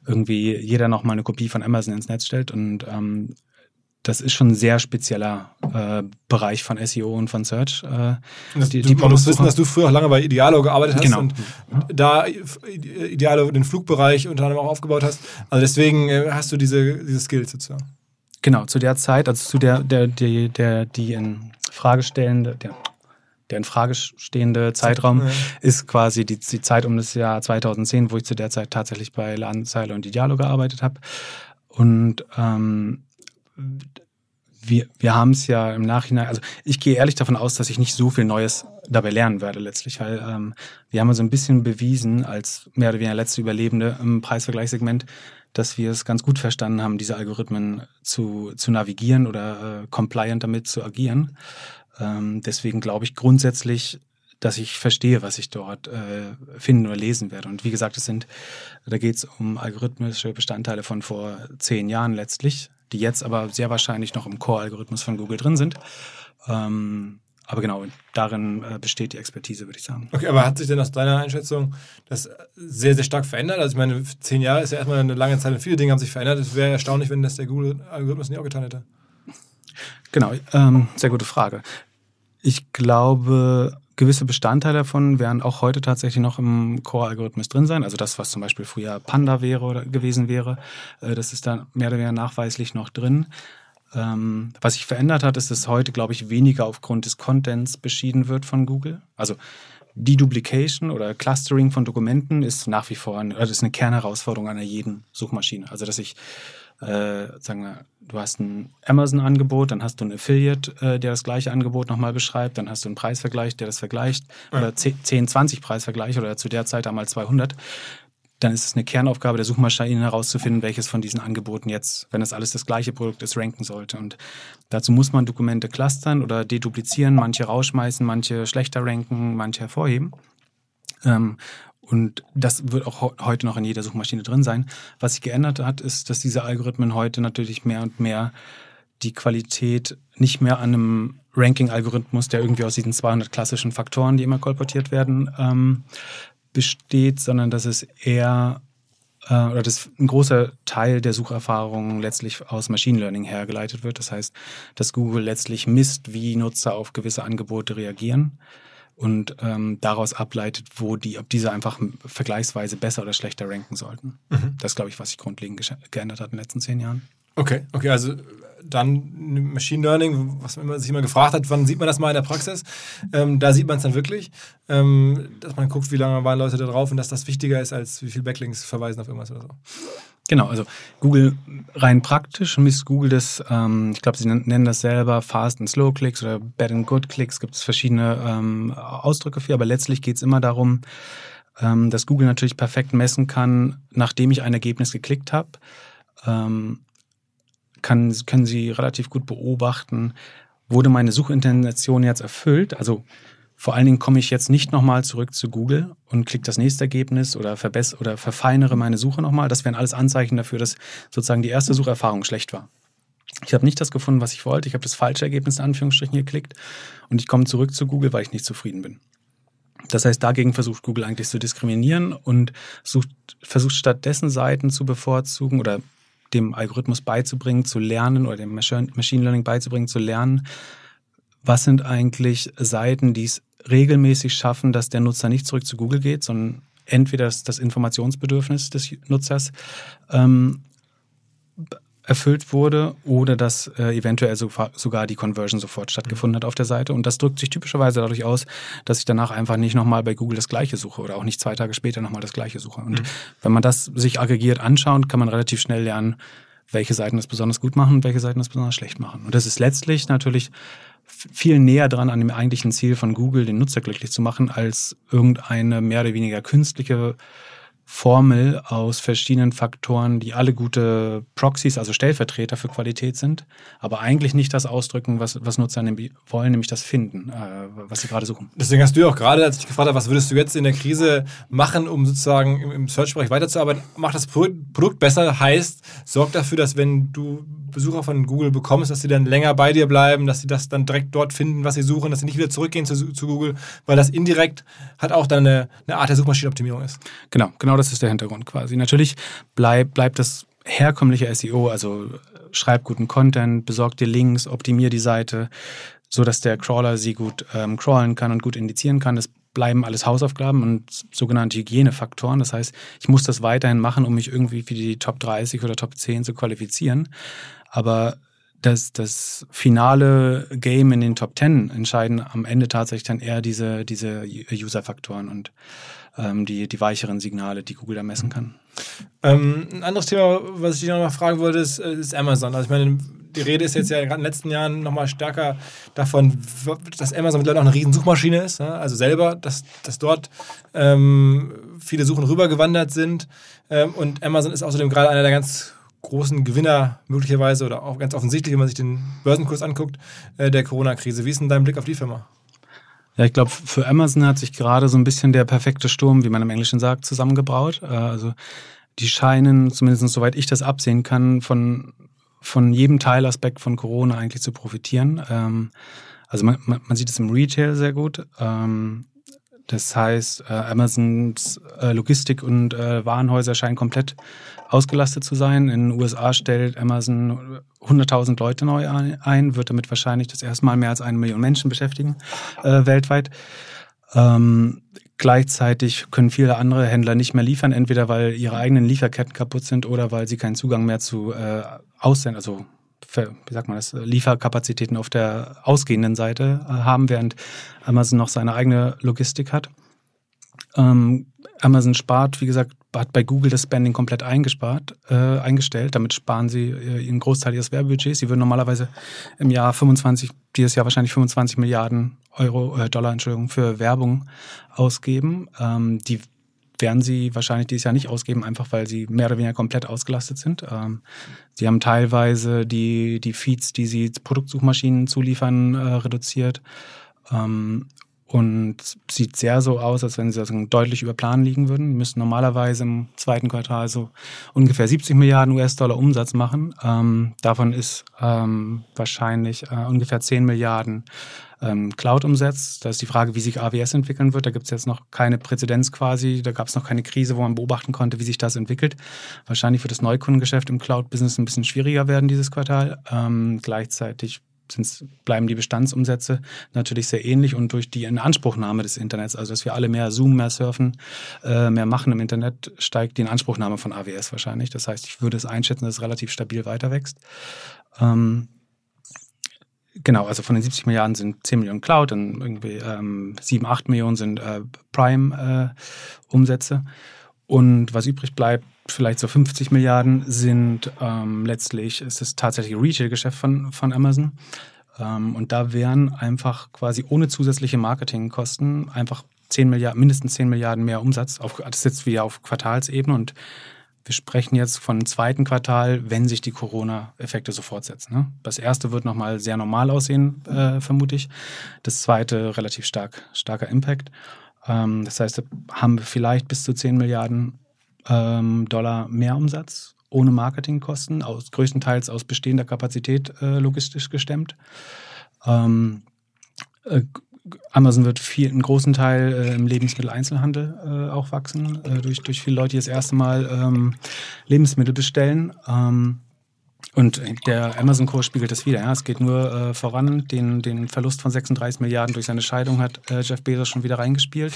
irgendwie jeder nochmal eine Kopie von Amazon ins Netz stellt und ähm, das ist schon ein sehr spezieller äh, Bereich von S E O und von Search. Äh, die, die man muss wissen, dass du früher auch lange bei Idealo gearbeitet hast genau. und ja. da Idealo den Flugbereich unter anderem auch aufgebaut hast. Also deswegen äh, hast du diese, diese Skills sozusagen. Genau, zu der Zeit, also zu der, der, der, der die in Frage stellende, der, der in Frage stehende Zeitraum ja. ist quasi die, die Zeit um das Jahr zweitausendzehn, wo ich zu der Zeit tatsächlich bei Ladenzeile und Idealo gearbeitet habe. Und ähm, wir, wir haben es ja im Nachhinein, also ich gehe ehrlich davon aus, dass ich nicht so viel Neues dabei lernen werde letztlich, weil ähm, wir haben ja so ein bisschen bewiesen, als mehr oder weniger letzte Überlebende im Preisvergleichssegment, dass wir es ganz gut verstanden haben, diese Algorithmen zu, zu navigieren oder äh, compliant damit zu agieren. Deswegen glaube ich grundsätzlich, dass ich verstehe, was ich dort äh, finden oder lesen werde. Und wie gesagt, es sind, da geht es um algorithmische Bestandteile von vor zehn Jahren letztlich, die jetzt aber sehr wahrscheinlich noch im Core-Algorithmus von Google drin sind. Ähm, aber genau, darin äh, besteht die Expertise, würde ich sagen. Okay, aber hat sich denn aus deiner Einschätzung das sehr, sehr stark verändert? Also ich meine, zehn Jahre ist ja erstmal eine lange Zeit und viele Dinge haben sich verändert. Es wäre erstaunlich, wenn das der Google-Algorithmus nicht auch getan hätte. Genau, ähm, sehr gute Frage. Ich glaube, gewisse Bestandteile davon werden auch heute tatsächlich noch im Core-Algorithmus drin sein. Also das, was zum Beispiel früher Panda wäre oder gewesen wäre, das ist dann mehr oder weniger nachweislich noch drin. Was sich verändert hat, ist, dass heute, glaube ich, weniger aufgrund des Contents beschieden wird von Google. Also die Duplication oder Clustering von Dokumenten ist nach wie vor eine, also ist eine Kernherausforderung einer jeden Suchmaschine. Also dass ich Äh, sagen wir, du hast ein Amazon-Angebot, dann hast du einen Affiliate, äh, der das gleiche Angebot nochmal beschreibt, dann hast du einen Preisvergleich, der das vergleicht, ja. oder zehn, zwanzig Preisvergleiche oder zu der Zeit einmal zweihundert, dann ist es eine Kernaufgabe der Suchmaschine herauszufinden, welches von diesen Angeboten jetzt, wenn das alles das gleiche Produkt ist, ranken sollte. Und dazu muss man Dokumente clustern oder deduplizieren, manche rausschmeißen, manche schlechter ranken, manche hervorheben. Ähm, Und das wird auch heute noch in jeder Suchmaschine drin sein. Was sich geändert hat, ist, dass diese Algorithmen heute natürlich mehr und mehr die Qualität nicht mehr an einem Ranking-Algorithmus, der irgendwie aus diesen zweihundert klassischen Faktoren, die immer kolportiert werden, ähm, besteht, sondern dass es eher äh, oder dass ein großer Teil der Sucherfahrungen letztlich aus Machine Learning hergeleitet wird. Das heißt, dass Google letztlich misst, wie Nutzer auf gewisse Angebote reagieren und ähm, daraus ableitet, wo die, ob diese einfach vergleichsweise besser oder schlechter ranken sollten. Mhm. Das ist, glaube ich, was sich grundlegend ge- geändert hat in den letzten zehn Jahren. Okay, okay, also dann Machine Learning, was man sich immer gefragt hat, wann sieht man das mal in der Praxis? Ähm, da sieht man es dann wirklich, ähm, dass man guckt, wie lange waren Leute da drauf und dass das wichtiger ist, als wie viele Backlinks verweisen auf irgendwas oder so. Genau, also Google, rein praktisch misst Google das, ähm, ich glaube, sie nennen das selber Fast and Slow Clicks oder Bad and Good Clicks, gibt es verschiedene ähm, Ausdrücke für, aber letztlich geht es immer darum, ähm, dass Google natürlich perfekt messen kann, nachdem ich ein Ergebnis geklickt habe, ähm, Kann, können Sie relativ gut beobachten, wurde meine Suchintention jetzt erfüllt? Also vor allen Dingen komme ich jetzt nicht nochmal zurück zu Google und klicke das nächste Ergebnis oder, verbess- oder verfeinere meine Suche nochmal. Das wären alles Anzeichen dafür, dass sozusagen die erste Sucherfahrung schlecht war. Ich habe nicht das gefunden, was ich wollte. Ich habe das falsche Ergebnis in Anführungsstrichen geklickt und ich komme zurück zu Google, weil ich nicht zufrieden bin. Das heißt, dagegen versucht Google eigentlich zu diskriminieren und sucht, versucht stattdessen Seiten zu bevorzugen oder dem Algorithmus beizubringen, zu lernen oder dem Machine Learning beizubringen, zu lernen, was sind eigentlich Seiten, die es regelmäßig schaffen, dass der Nutzer nicht zurück zu Google geht, sondern entweder das, das Informationsbedürfnis des Nutzers ähm, erfüllt wurde oder dass äh, eventuell so, sogar die Conversion sofort stattgefunden hat auf der Seite. Und das drückt sich typischerweise dadurch aus, dass ich danach einfach nicht nochmal bei Google das Gleiche suche oder auch nicht zwei Tage später nochmal das Gleiche suche. Und mhm. wenn man das sich aggregiert anschaut, kann man relativ schnell lernen, welche Seiten das besonders gut machen und welche Seiten das besonders schlecht machen. Und das ist letztlich natürlich viel näher dran an dem eigentlichen Ziel von Google, den Nutzer glücklich zu machen, als irgendeine mehr oder weniger künstliche Formel aus verschiedenen Faktoren, die alle gute Proxys, also Stellvertreter für Qualität sind, aber eigentlich nicht das ausdrücken, was, was Nutzer wollen, nämlich das finden, äh, was sie gerade suchen. Deswegen hast du ja auch gerade, als ich gefragt habe, was würdest du jetzt in der Krise machen, um sozusagen im, im Search-Bereich weiterzuarbeiten, mach das Pro- Produkt besser, heißt, sorg dafür, dass wenn du Besucher von Google bekommst, dass sie dann länger bei dir bleiben, dass sie das dann direkt dort finden, was sie suchen, dass sie nicht wieder zurückgehen zu, zu Google, weil das indirekt halt auch dann eine, eine Art der Suchmaschinenoptimierung ist. Genau, genau. Das ist der Hintergrund quasi. Natürlich bleib, bleibt das herkömmliche S E O, also schreib guten Content, besorg dir Links, optimier die Seite, sodass der Crawler sie gut ähm, crawlen kann und gut indizieren kann. Das bleiben alles Hausaufgaben und sogenannte Hygienefaktoren. Das heißt, ich muss das weiterhin machen, um mich irgendwie für die Top dreißig oder Top zehn zu qualifizieren. Aber das, das finale Game in den Top zehn entscheiden am Ende tatsächlich dann eher diese, diese User-Faktoren und Die, die weicheren Signale, die Google da messen kann. Ähm, ein anderes Thema, was ich dich noch mal fragen wollte, ist, ist Amazon. Also ich meine, die Rede ist jetzt ja gerade in den letzten Jahren noch mal stärker davon, dass Amazon mittlerweile auch eine riesen Suchmaschine ist. Ne? Also selber, dass, dass dort ähm, viele Suchen rübergewandert sind. Ähm, und Amazon ist außerdem gerade einer der ganz großen Gewinner möglicherweise oder auch ganz offensichtlich, wenn man sich den Börsenkurs anguckt, äh, der Corona-Krise. Wie ist denn dein Blick auf die Firma? Ja, ich glaube, für Amazon hat sich gerade so ein bisschen der perfekte Sturm, wie man im Englischen sagt, zusammengebraut. Also die scheinen, zumindest soweit ich das absehen kann, von, von jedem Teilaspekt von Corona eigentlich zu profitieren. Also man, man sieht es im Retail sehr gut. Das heißt, Amazons Logistik- und Warenhäuser scheinen komplett ausgelastet zu sein. In den U S A stellt Amazon hunderttausend Leute neu ein, wird damit wahrscheinlich das erste Mal mehr als eine Million Menschen beschäftigen äh, weltweit. Ähm, gleichzeitig können viele andere Händler nicht mehr liefern, entweder weil ihre eigenen Lieferketten kaputt sind oder weil sie keinen Zugang mehr zu äh, Aussenden, also für, wie sagt man das, Lieferkapazitäten auf der ausgehenden Seite äh, haben, während Amazon noch seine eigene Logistik hat. Ähm, Amazon spart, wie gesagt, hat bei Google das Spending komplett eingespart, äh, eingestellt. Damit sparen sie äh, einen Großteil ihres Werbebudgets. Sie würden normalerweise im Jahr fünfundzwanzig, dieses Jahr wahrscheinlich fünfundzwanzig Milliarden Euro, äh, Dollar, Entschuldigung, für Werbung ausgeben. Ähm, die werden sie wahrscheinlich dieses Jahr nicht ausgeben, einfach weil sie mehr oder weniger komplett ausgelastet sind. Ähm, sie haben teilweise die, die Feeds, die sie Produktsuchmaschinen zuliefern, äh, reduziert. Ähm, Und sieht sehr so aus, als wenn sie also deutlich über Plan liegen würden. Die müssen normalerweise im zweiten Quartal so ungefähr siebzig Milliarden U S-Dollar Umsatz machen. Ähm, davon ist ähm, wahrscheinlich äh, ungefähr zehn Milliarden ähm, Cloud-Umsatz. Da ist die Frage, wie sich A W S entwickeln wird. Da gibt es jetzt noch keine Präzedenz quasi. Da gab es noch keine Krise, wo man beobachten konnte, wie sich das entwickelt. Wahrscheinlich wird das Neukundengeschäft im Cloud-Business ein bisschen schwieriger werden dieses Quartal. Ähm, gleichzeitig Sind's, bleiben die Bestandsumsätze natürlich sehr ähnlich und durch die Inanspruchnahme des Internets, also dass wir alle mehr Zoom, mehr surfen, äh, mehr machen im Internet, steigt die Inanspruchnahme von A W S wahrscheinlich. Das heißt, ich würde es einschätzen, dass es relativ stabil weiter wächst. Ähm, genau, also von den siebzig Milliarden sind zehn Millionen Cloud, dann irgendwie ähm, sieben, acht Millionen sind äh, Prime-Umsätze. Äh, Und was übrig bleibt, vielleicht so fünfzig Milliarden, sind ähm, letztlich, ist das tatsächliche Retail-Geschäft von, von Amazon. Ähm, und da wären einfach quasi ohne zusätzliche Marketingkosten einfach zehn Milliarden, mindestens zehn Milliarden mehr Umsatz. Auf, das sitzt wieder auf Quartalsebene und wir sprechen jetzt von zweiten Quartal, wenn sich die Corona-Effekte so fortsetzen. Ne? Das erste wird nochmal sehr normal aussehen, äh, vermute ich. Das zweite relativ stark, starker Impact. Das heißt, da haben wir vielleicht bis zu zehn Milliarden ähm, Dollar mehr Umsatz ohne Marketingkosten, aus, größtenteils aus bestehender Kapazität äh, logistisch gestemmt. Ähm, äh, Amazon wird viel, einen großen Teil äh, im Lebensmitteleinzelhandel äh, auch wachsen, äh, durch, durch viele Leute, die das erste Mal ähm, Lebensmittel bestellen. Ähm, Und der Amazon-Kurs spiegelt das wieder. Ja. Es geht nur äh, voran. Den, den Verlust von sechsunddreißig Milliarden durch seine Scheidung hat äh, Jeff Bezos schon wieder reingespielt.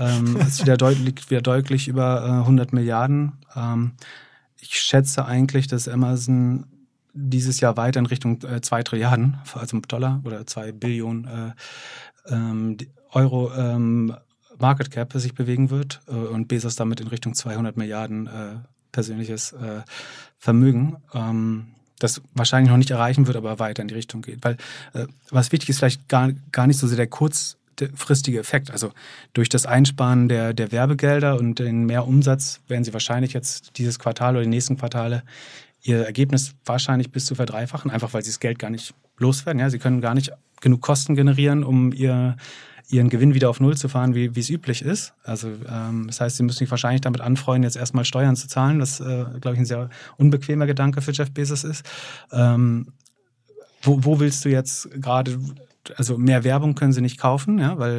ähm, es wieder deut- liegt wieder deutlich über äh, hundert Milliarden. Ähm, ich schätze eigentlich, dass Amazon dieses Jahr weiter in Richtung äh, zwei Trilliarden, also Dollar oder zwei Billionen äh, ähm, Euro ähm, Market Cap sich bewegen wird äh, und Bezos damit in Richtung zweihundert Milliarden äh, persönliches äh, Vermögen, ähm, das wahrscheinlich noch nicht erreichen wird, aber weiter in die Richtung geht. Weil äh, was wichtig ist, vielleicht gar, gar nicht so sehr der kurzfristige Effekt. Also durch das Einsparen der, der Werbegelder und den mehr Umsatz werden sie wahrscheinlich jetzt dieses Quartal oder die nächsten Quartale ihr Ergebnis wahrscheinlich bis zu verdreifachen, einfach weil sie das Geld gar nicht loswerden. Ja? Sie können gar nicht genug Kosten generieren, um ihr... ihren Gewinn wieder auf Null zu fahren, wie es üblich ist. Also ähm, das heißt, sie müssen sich wahrscheinlich damit anfreunden, jetzt erstmal Steuern zu zahlen, was, äh, glaube ich, ein sehr unbequemer Gedanke für Jeff Bezos ist. Ähm, wo, wo willst du jetzt gerade, also mehr Werbung können sie nicht kaufen, ja, weil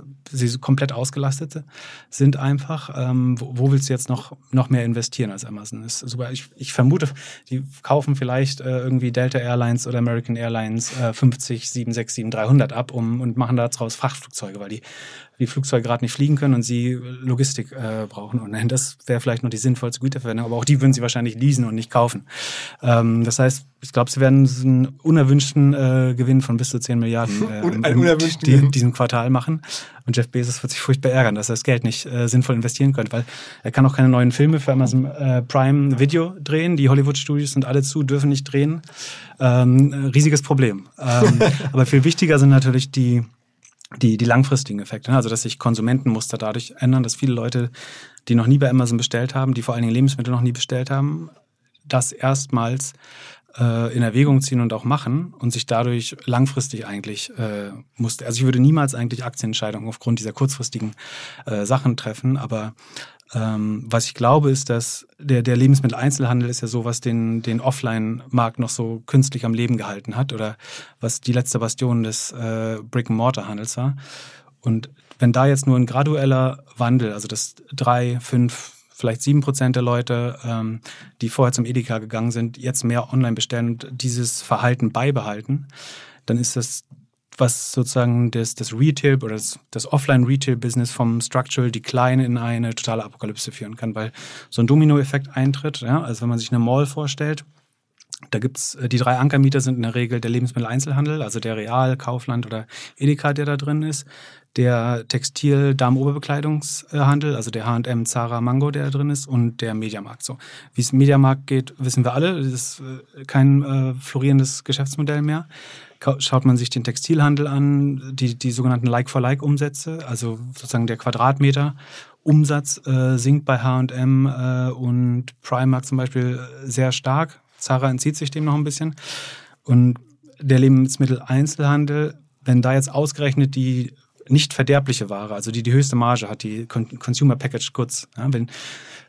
äh, sie komplett ausgelastet sind einfach. Ähm, wo, wo willst du jetzt noch, noch mehr investieren als Amazon? Ist super. Ich, ich vermute, die kaufen vielleicht äh, irgendwie Delta Airlines oder American Airlines äh, fünfzig, sieben sechs sieben, dreihundert ab um, und machen daraus Frachtflugzeuge, weil die, die Flugzeuge gerade nicht fliegen können und sie Logistik äh, brauchen. Und nein, das wäre vielleicht noch die sinnvollste Güterverwendung, aber auch die würden sie wahrscheinlich leasen und nicht kaufen. Ähm, das heißt, ich glaube, sie werden einen unerwünschten äh, Gewinn von bis zu zehn Milliarden äh, in, in die, diesem Quartal machen. Und Jeff Bezos wird sich furchtbar ärgern, dass er das Geld nicht äh, sinnvoll investieren könnte, weil er kann auch keine neuen Filme für Amazon äh, Prime Video drehen. Die Hollywood-Studios sind alle zu, dürfen nicht drehen. Ähm, riesiges Problem. Ähm, aber viel wichtiger sind natürlich die Die, die langfristigen Effekte, also dass sich Konsumentenmuster dadurch ändern, dass viele Leute, die noch nie bei Amazon bestellt haben, die vor allen Dingen Lebensmittel noch nie bestellt haben, das erstmals äh, in Erwägung ziehen und auch machen und sich dadurch langfristig eigentlich äh, musste. Also ich würde niemals eigentlich Aktienentscheidungen aufgrund dieser kurzfristigen äh, Sachen treffen, aber ähm, was ich glaube ist, dass der, der Lebensmitteleinzelhandel ist ja so, was den, den Offline-Markt noch so künstlich am Leben gehalten hat oder was die letzte Bastion des äh, Brick-and-Mortar-Handels war. Und wenn da jetzt nur ein gradueller Wandel, also dass drei, fünf, vielleicht sieben Prozent der Leute, ähm, die vorher zum Edeka gegangen sind, jetzt mehr online bestellen und dieses Verhalten beibehalten, dann ist das, was sozusagen das, das Retail oder das, das Offline-Retail-Business vom Structural Decline in eine totale Apokalypse führen kann, weil so ein Domino-Effekt eintritt. Ja? Also wenn man sich eine Mall vorstellt, da gibt's die drei Ankermieter sind in der Regel der Lebensmitteleinzelhandel, also der Real, Kaufland oder Edeka, der da drin ist, der Textil-, Damen-Oberbekleidungshandel, also der H und M, Zara, Mango, der da drin ist und der Mediamarkt. So, wie es im Mediamarkt geht, wissen wir alle, das ist kein äh, florierendes Geschäftsmodell mehr. Schaut man sich den Textilhandel an, die, die sogenannten Like-for-Like-Umsätze, also sozusagen der Quadratmeter-Umsatz äh, sinkt bei H und M äh, und Primark zum Beispiel sehr stark. Zara entzieht sich dem noch ein bisschen. Und der Lebensmitteleinzelhandel, wenn da jetzt ausgerechnet die nicht verderbliche Ware, also die die höchste Marge hat, die Consumer Packaged Goods, ja, wenn,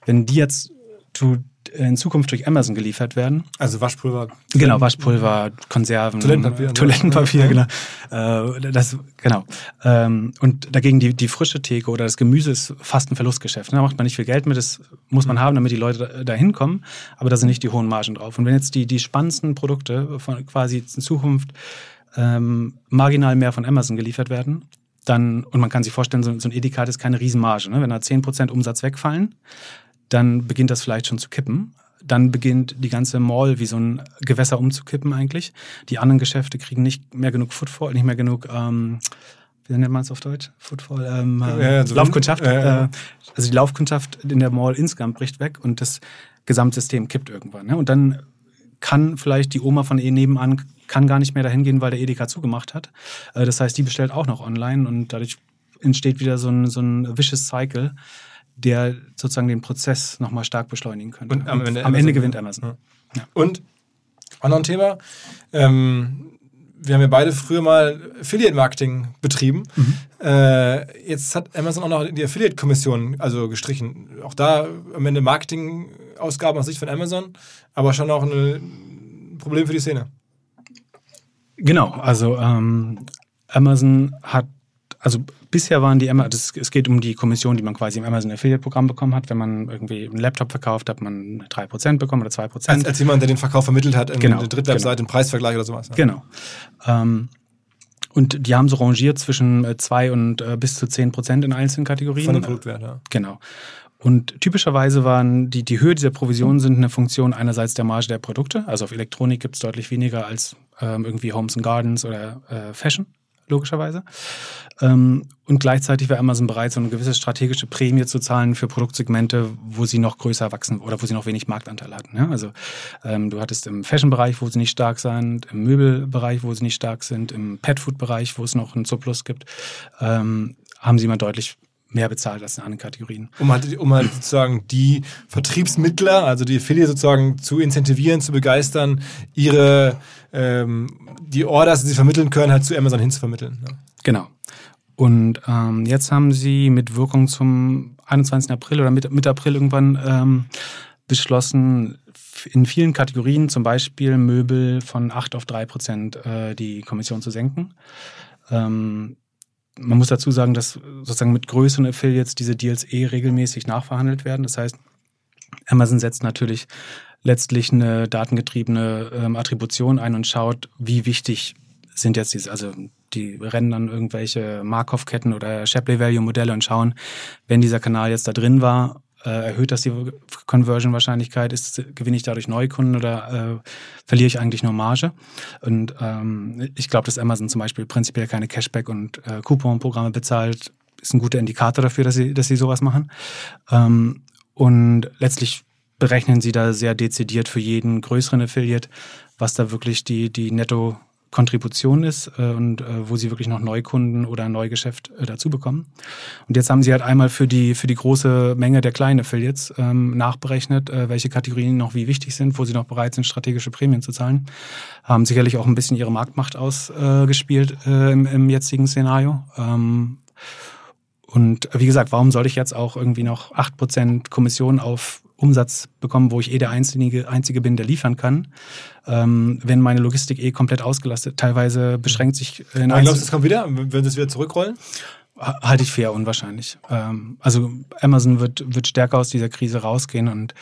wenn die jetzt zu in Zukunft durch Amazon geliefert werden. Also Waschpulver. Genau, Waschpulver, Konserven, Toilettenpapier, Toilettenpapier, ja. genau. Äh, das, genau. Ähm, und dagegen die, die frische Theke oder das Gemüse ist fast ein Verlustgeschäft. Da macht man nicht viel Geld mit, das muss man haben, damit die Leute da hinkommen, aber da sind nicht die hohen Margen drauf. Und wenn jetzt die, die spannendsten Produkte von quasi in Zukunft ähm, marginal mehr von Amazon geliefert werden, dann, und man kann sich vorstellen, so, so ein Edeka hat keine Riesenmarge. Ne? Wenn da zehn Prozent Umsatz wegfallen, dann beginnt das vielleicht schon zu kippen. Dann beginnt die ganze Mall wie so ein Gewässer umzukippen eigentlich. Die anderen Geschäfte kriegen nicht mehr genug Footfall, nicht mehr genug, ähm, wie nennt man es auf Deutsch? Footfall, ähm, ja, ja, so Laufkundschaft. Ja, ja. Äh, also die Laufkundschaft in der Mall insgesamt bricht weg und das Gesamtsystem kippt irgendwann. Ne? Und dann kann vielleicht die Oma von nebenan kann gar nicht mehr dahin gehen, weil der Edeka zugemacht hat. Äh, das heißt, die bestellt auch noch online und dadurch entsteht wieder so ein, so ein vicious cycle, der sozusagen den Prozess nochmal stark beschleunigen könnte. Und am Ende, am Ende gewinnt Amazon. Ja. Und, auch noch ein Thema, ähm, wir haben ja beide früher mal Affiliate-Marketing betrieben. Mhm. Äh, jetzt hat Amazon auch noch die Affiliate-Kommission also gestrichen. Auch da am Ende Marketing-Ausgaben aus Sicht von Amazon, aber schon auch ein Problem für die Szene. Genau, also ähm, Amazon hat Also bisher waren die Amazon, es geht um die Kommission, die man quasi im Amazon-Affiliate-Programm bekommen hat. Wenn man irgendwie einen Laptop verkauft, hat man drei Prozent bekommen oder zwei Prozent. Als, als jemand, der den Verkauf vermittelt hat, in genau, der Drittlab-Seite, genau. Im Preisvergleich oder sowas. Ja. Genau. Ähm, und die haben so rangiert zwischen zwei und äh, bis zu zehn Prozent in einzelnen Kategorien. Von dem Produktwert, ja. Genau. Und typischerweise waren die, die Höhe dieser Provisionen sind eine Funktion einerseits der Marge der Produkte. Also auf Elektronik gibt es deutlich weniger als ähm, irgendwie Homes and Gardens oder äh, Fashion. Logischerweise. Und gleichzeitig wäre Amazon bereit, so eine gewisse strategische Prämie zu zahlen für Produktsegmente, wo sie noch größer wachsen oder wo sie noch wenig Marktanteil hatten. Also du hattest im Fashion-Bereich, wo sie nicht stark sind, im Möbelbereich, wo sie nicht stark sind, im Pet-Food-Bereich, wo es noch einen Surplus gibt, haben sie mal deutlich mehr bezahlt als in anderen Kategorien. Um halt, um halt sozusagen die Vertriebsmittler, also die Affiliate sozusagen zu incentivieren, zu begeistern, ihre ähm, die Orders, die sie vermitteln können, halt zu Amazon hinzuvermitteln. Ne? Genau. Und ähm, jetzt haben sie mit Wirkung zum einundzwanzigsten April oder Mitte, Mitte April irgendwann ähm, beschlossen, in vielen Kategorien, zum Beispiel Möbel, von acht auf drei Prozent äh, die Kommission zu senken. Ähm, Man muss dazu sagen, dass sozusagen mit größeren Affiliates diese Deals eh regelmäßig nachverhandelt werden. Das heißt, Amazon setzt natürlich letztlich eine datengetriebene ähm, Attribution ein und schaut, wie wichtig sind jetzt diese, also die rennen dann irgendwelche Markov-Ketten oder Shapley-Value-Modelle und schauen, wenn dieser Kanal jetzt da drin war, äh, erhöht das die Conversion-Wahrscheinlichkeit, ist, gewinne ich dadurch Neukunden oder äh, verliere ich eigentlich nur Marge? Und ähm, ich glaube, dass Amazon zum Beispiel prinzipiell keine Cashback- und äh, Coupon-Programme bezahlt, ist ein guter Indikator dafür, dass sie, dass sie sowas machen. Ähm, und letztlich berechnen sie da sehr dezidiert für jeden größeren Affiliate, was da wirklich die, die Netto-Kontribution ist äh, und äh, wo sie wirklich noch Neukunden oder Neugeschäft äh, dazu bekommen. Und jetzt haben sie halt einmal für die für die große Menge der kleinen Affiliates ähm, nachberechnet, äh, welche Kategorien noch wie wichtig sind, wo sie noch bereit sind, strategische Prämien zu zahlen. Haben sicherlich auch ein bisschen ihre Marktmacht ausgespielt äh, äh, im, im jetzigen Szenario. Ähm, und wie gesagt, warum soll ich jetzt auch irgendwie noch acht Prozent Kommission auf Umsatz bekommen, wo ich eh der Einzige, Einzige bin, der liefern kann, ähm, wenn meine Logistik eh komplett ausgelastet, teilweise beschränkt sich... Äh, in ich glaube, das kommt wieder, wenn sie es wieder zurückrollen? Halte ich für unwahrscheinlich. Ähm, also Amazon wird, wird stärker aus dieser Krise rausgehen und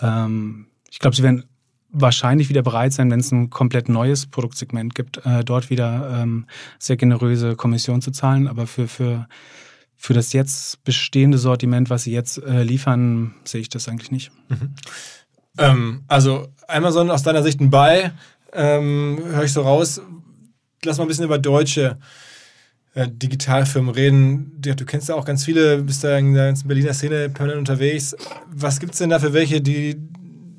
ähm, ich glaube, sie werden wahrscheinlich wieder bereit sein, wenn es ein komplett neues Produktsegment gibt, äh, dort wieder ähm, sehr generöse Kommission zu zahlen, aber für... für Für das jetzt bestehende Sortiment, was sie jetzt äh, liefern, sehe ich das eigentlich nicht. Mhm. Ähm, also Amazon aus deiner Sicht ein Buy, ähm, höre ich so raus. Lass mal ein bisschen über deutsche äh, Digitalfirmen reden. Du, du kennst ja auch ganz viele, bist da in der ganzen Berliner Szene permanent unterwegs. Was gibt es denn da für welche, die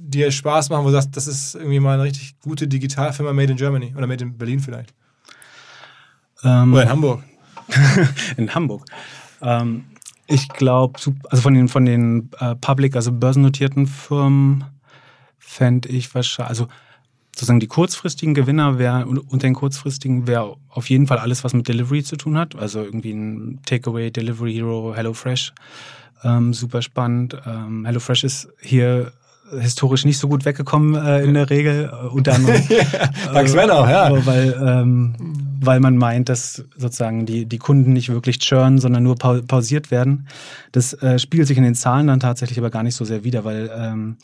dir Spaß machen, wo du sagst, das ist irgendwie mal eine richtig gute Digitalfirma made in Germany oder made in Berlin vielleicht? Ähm, oder in Hamburg. in Hamburg. Ähm, ich glaube, also von den, von den äh, Public, also börsennotierten Firmen fände ich wahrscheinlich, also sozusagen die kurzfristigen Gewinner wären, unter den kurzfristigen wäre auf jeden Fall alles, was mit Delivery zu tun hat, also irgendwie ein Takeaway, Delivery Hero, HelloFresh, ähm, super spannend. Ähm, HelloFresh ist hier historisch nicht so gut weggekommen äh, in der Regel. Äh, unter anderem. Max Wenner, ja. Äh, weil, ähm, weil man meint, dass sozusagen die, die Kunden nicht wirklich churnen, sondern nur pa- pausiert werden. Das äh, spiegelt sich in den Zahlen dann tatsächlich aber gar nicht so sehr wider, weil ähm,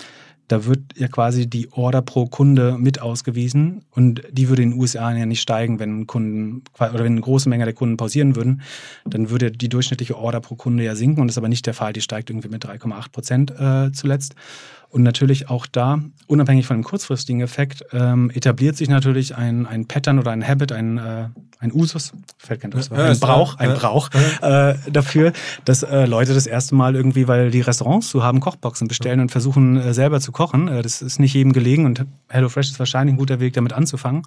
da wird ja quasi die Order pro Kunde mit ausgewiesen und die würde in den U S A ja nicht steigen, wenn Kunden oder wenn eine große Menge der Kunden pausieren würden, dann würde die durchschnittliche Order pro Kunde ja sinken und das ist aber nicht der Fall, die steigt irgendwie mit drei Komma acht Prozent äh, zuletzt. Und natürlich auch da, unabhängig von dem kurzfristigen Effekt, ähm, etabliert sich natürlich ein, ein Pattern oder ein Habit, ein, äh, ein Usus, fällt kein Usus, ein Brauch, ein Brauch äh, dafür, dass äh, Leute das erste Mal irgendwie, weil die Restaurants zu haben, Kochboxen bestellen und versuchen äh, selber zu kochen. Äh, das ist nicht jedem gelegen und HelloFresh ist wahrscheinlich ein guter Weg, damit anzufangen.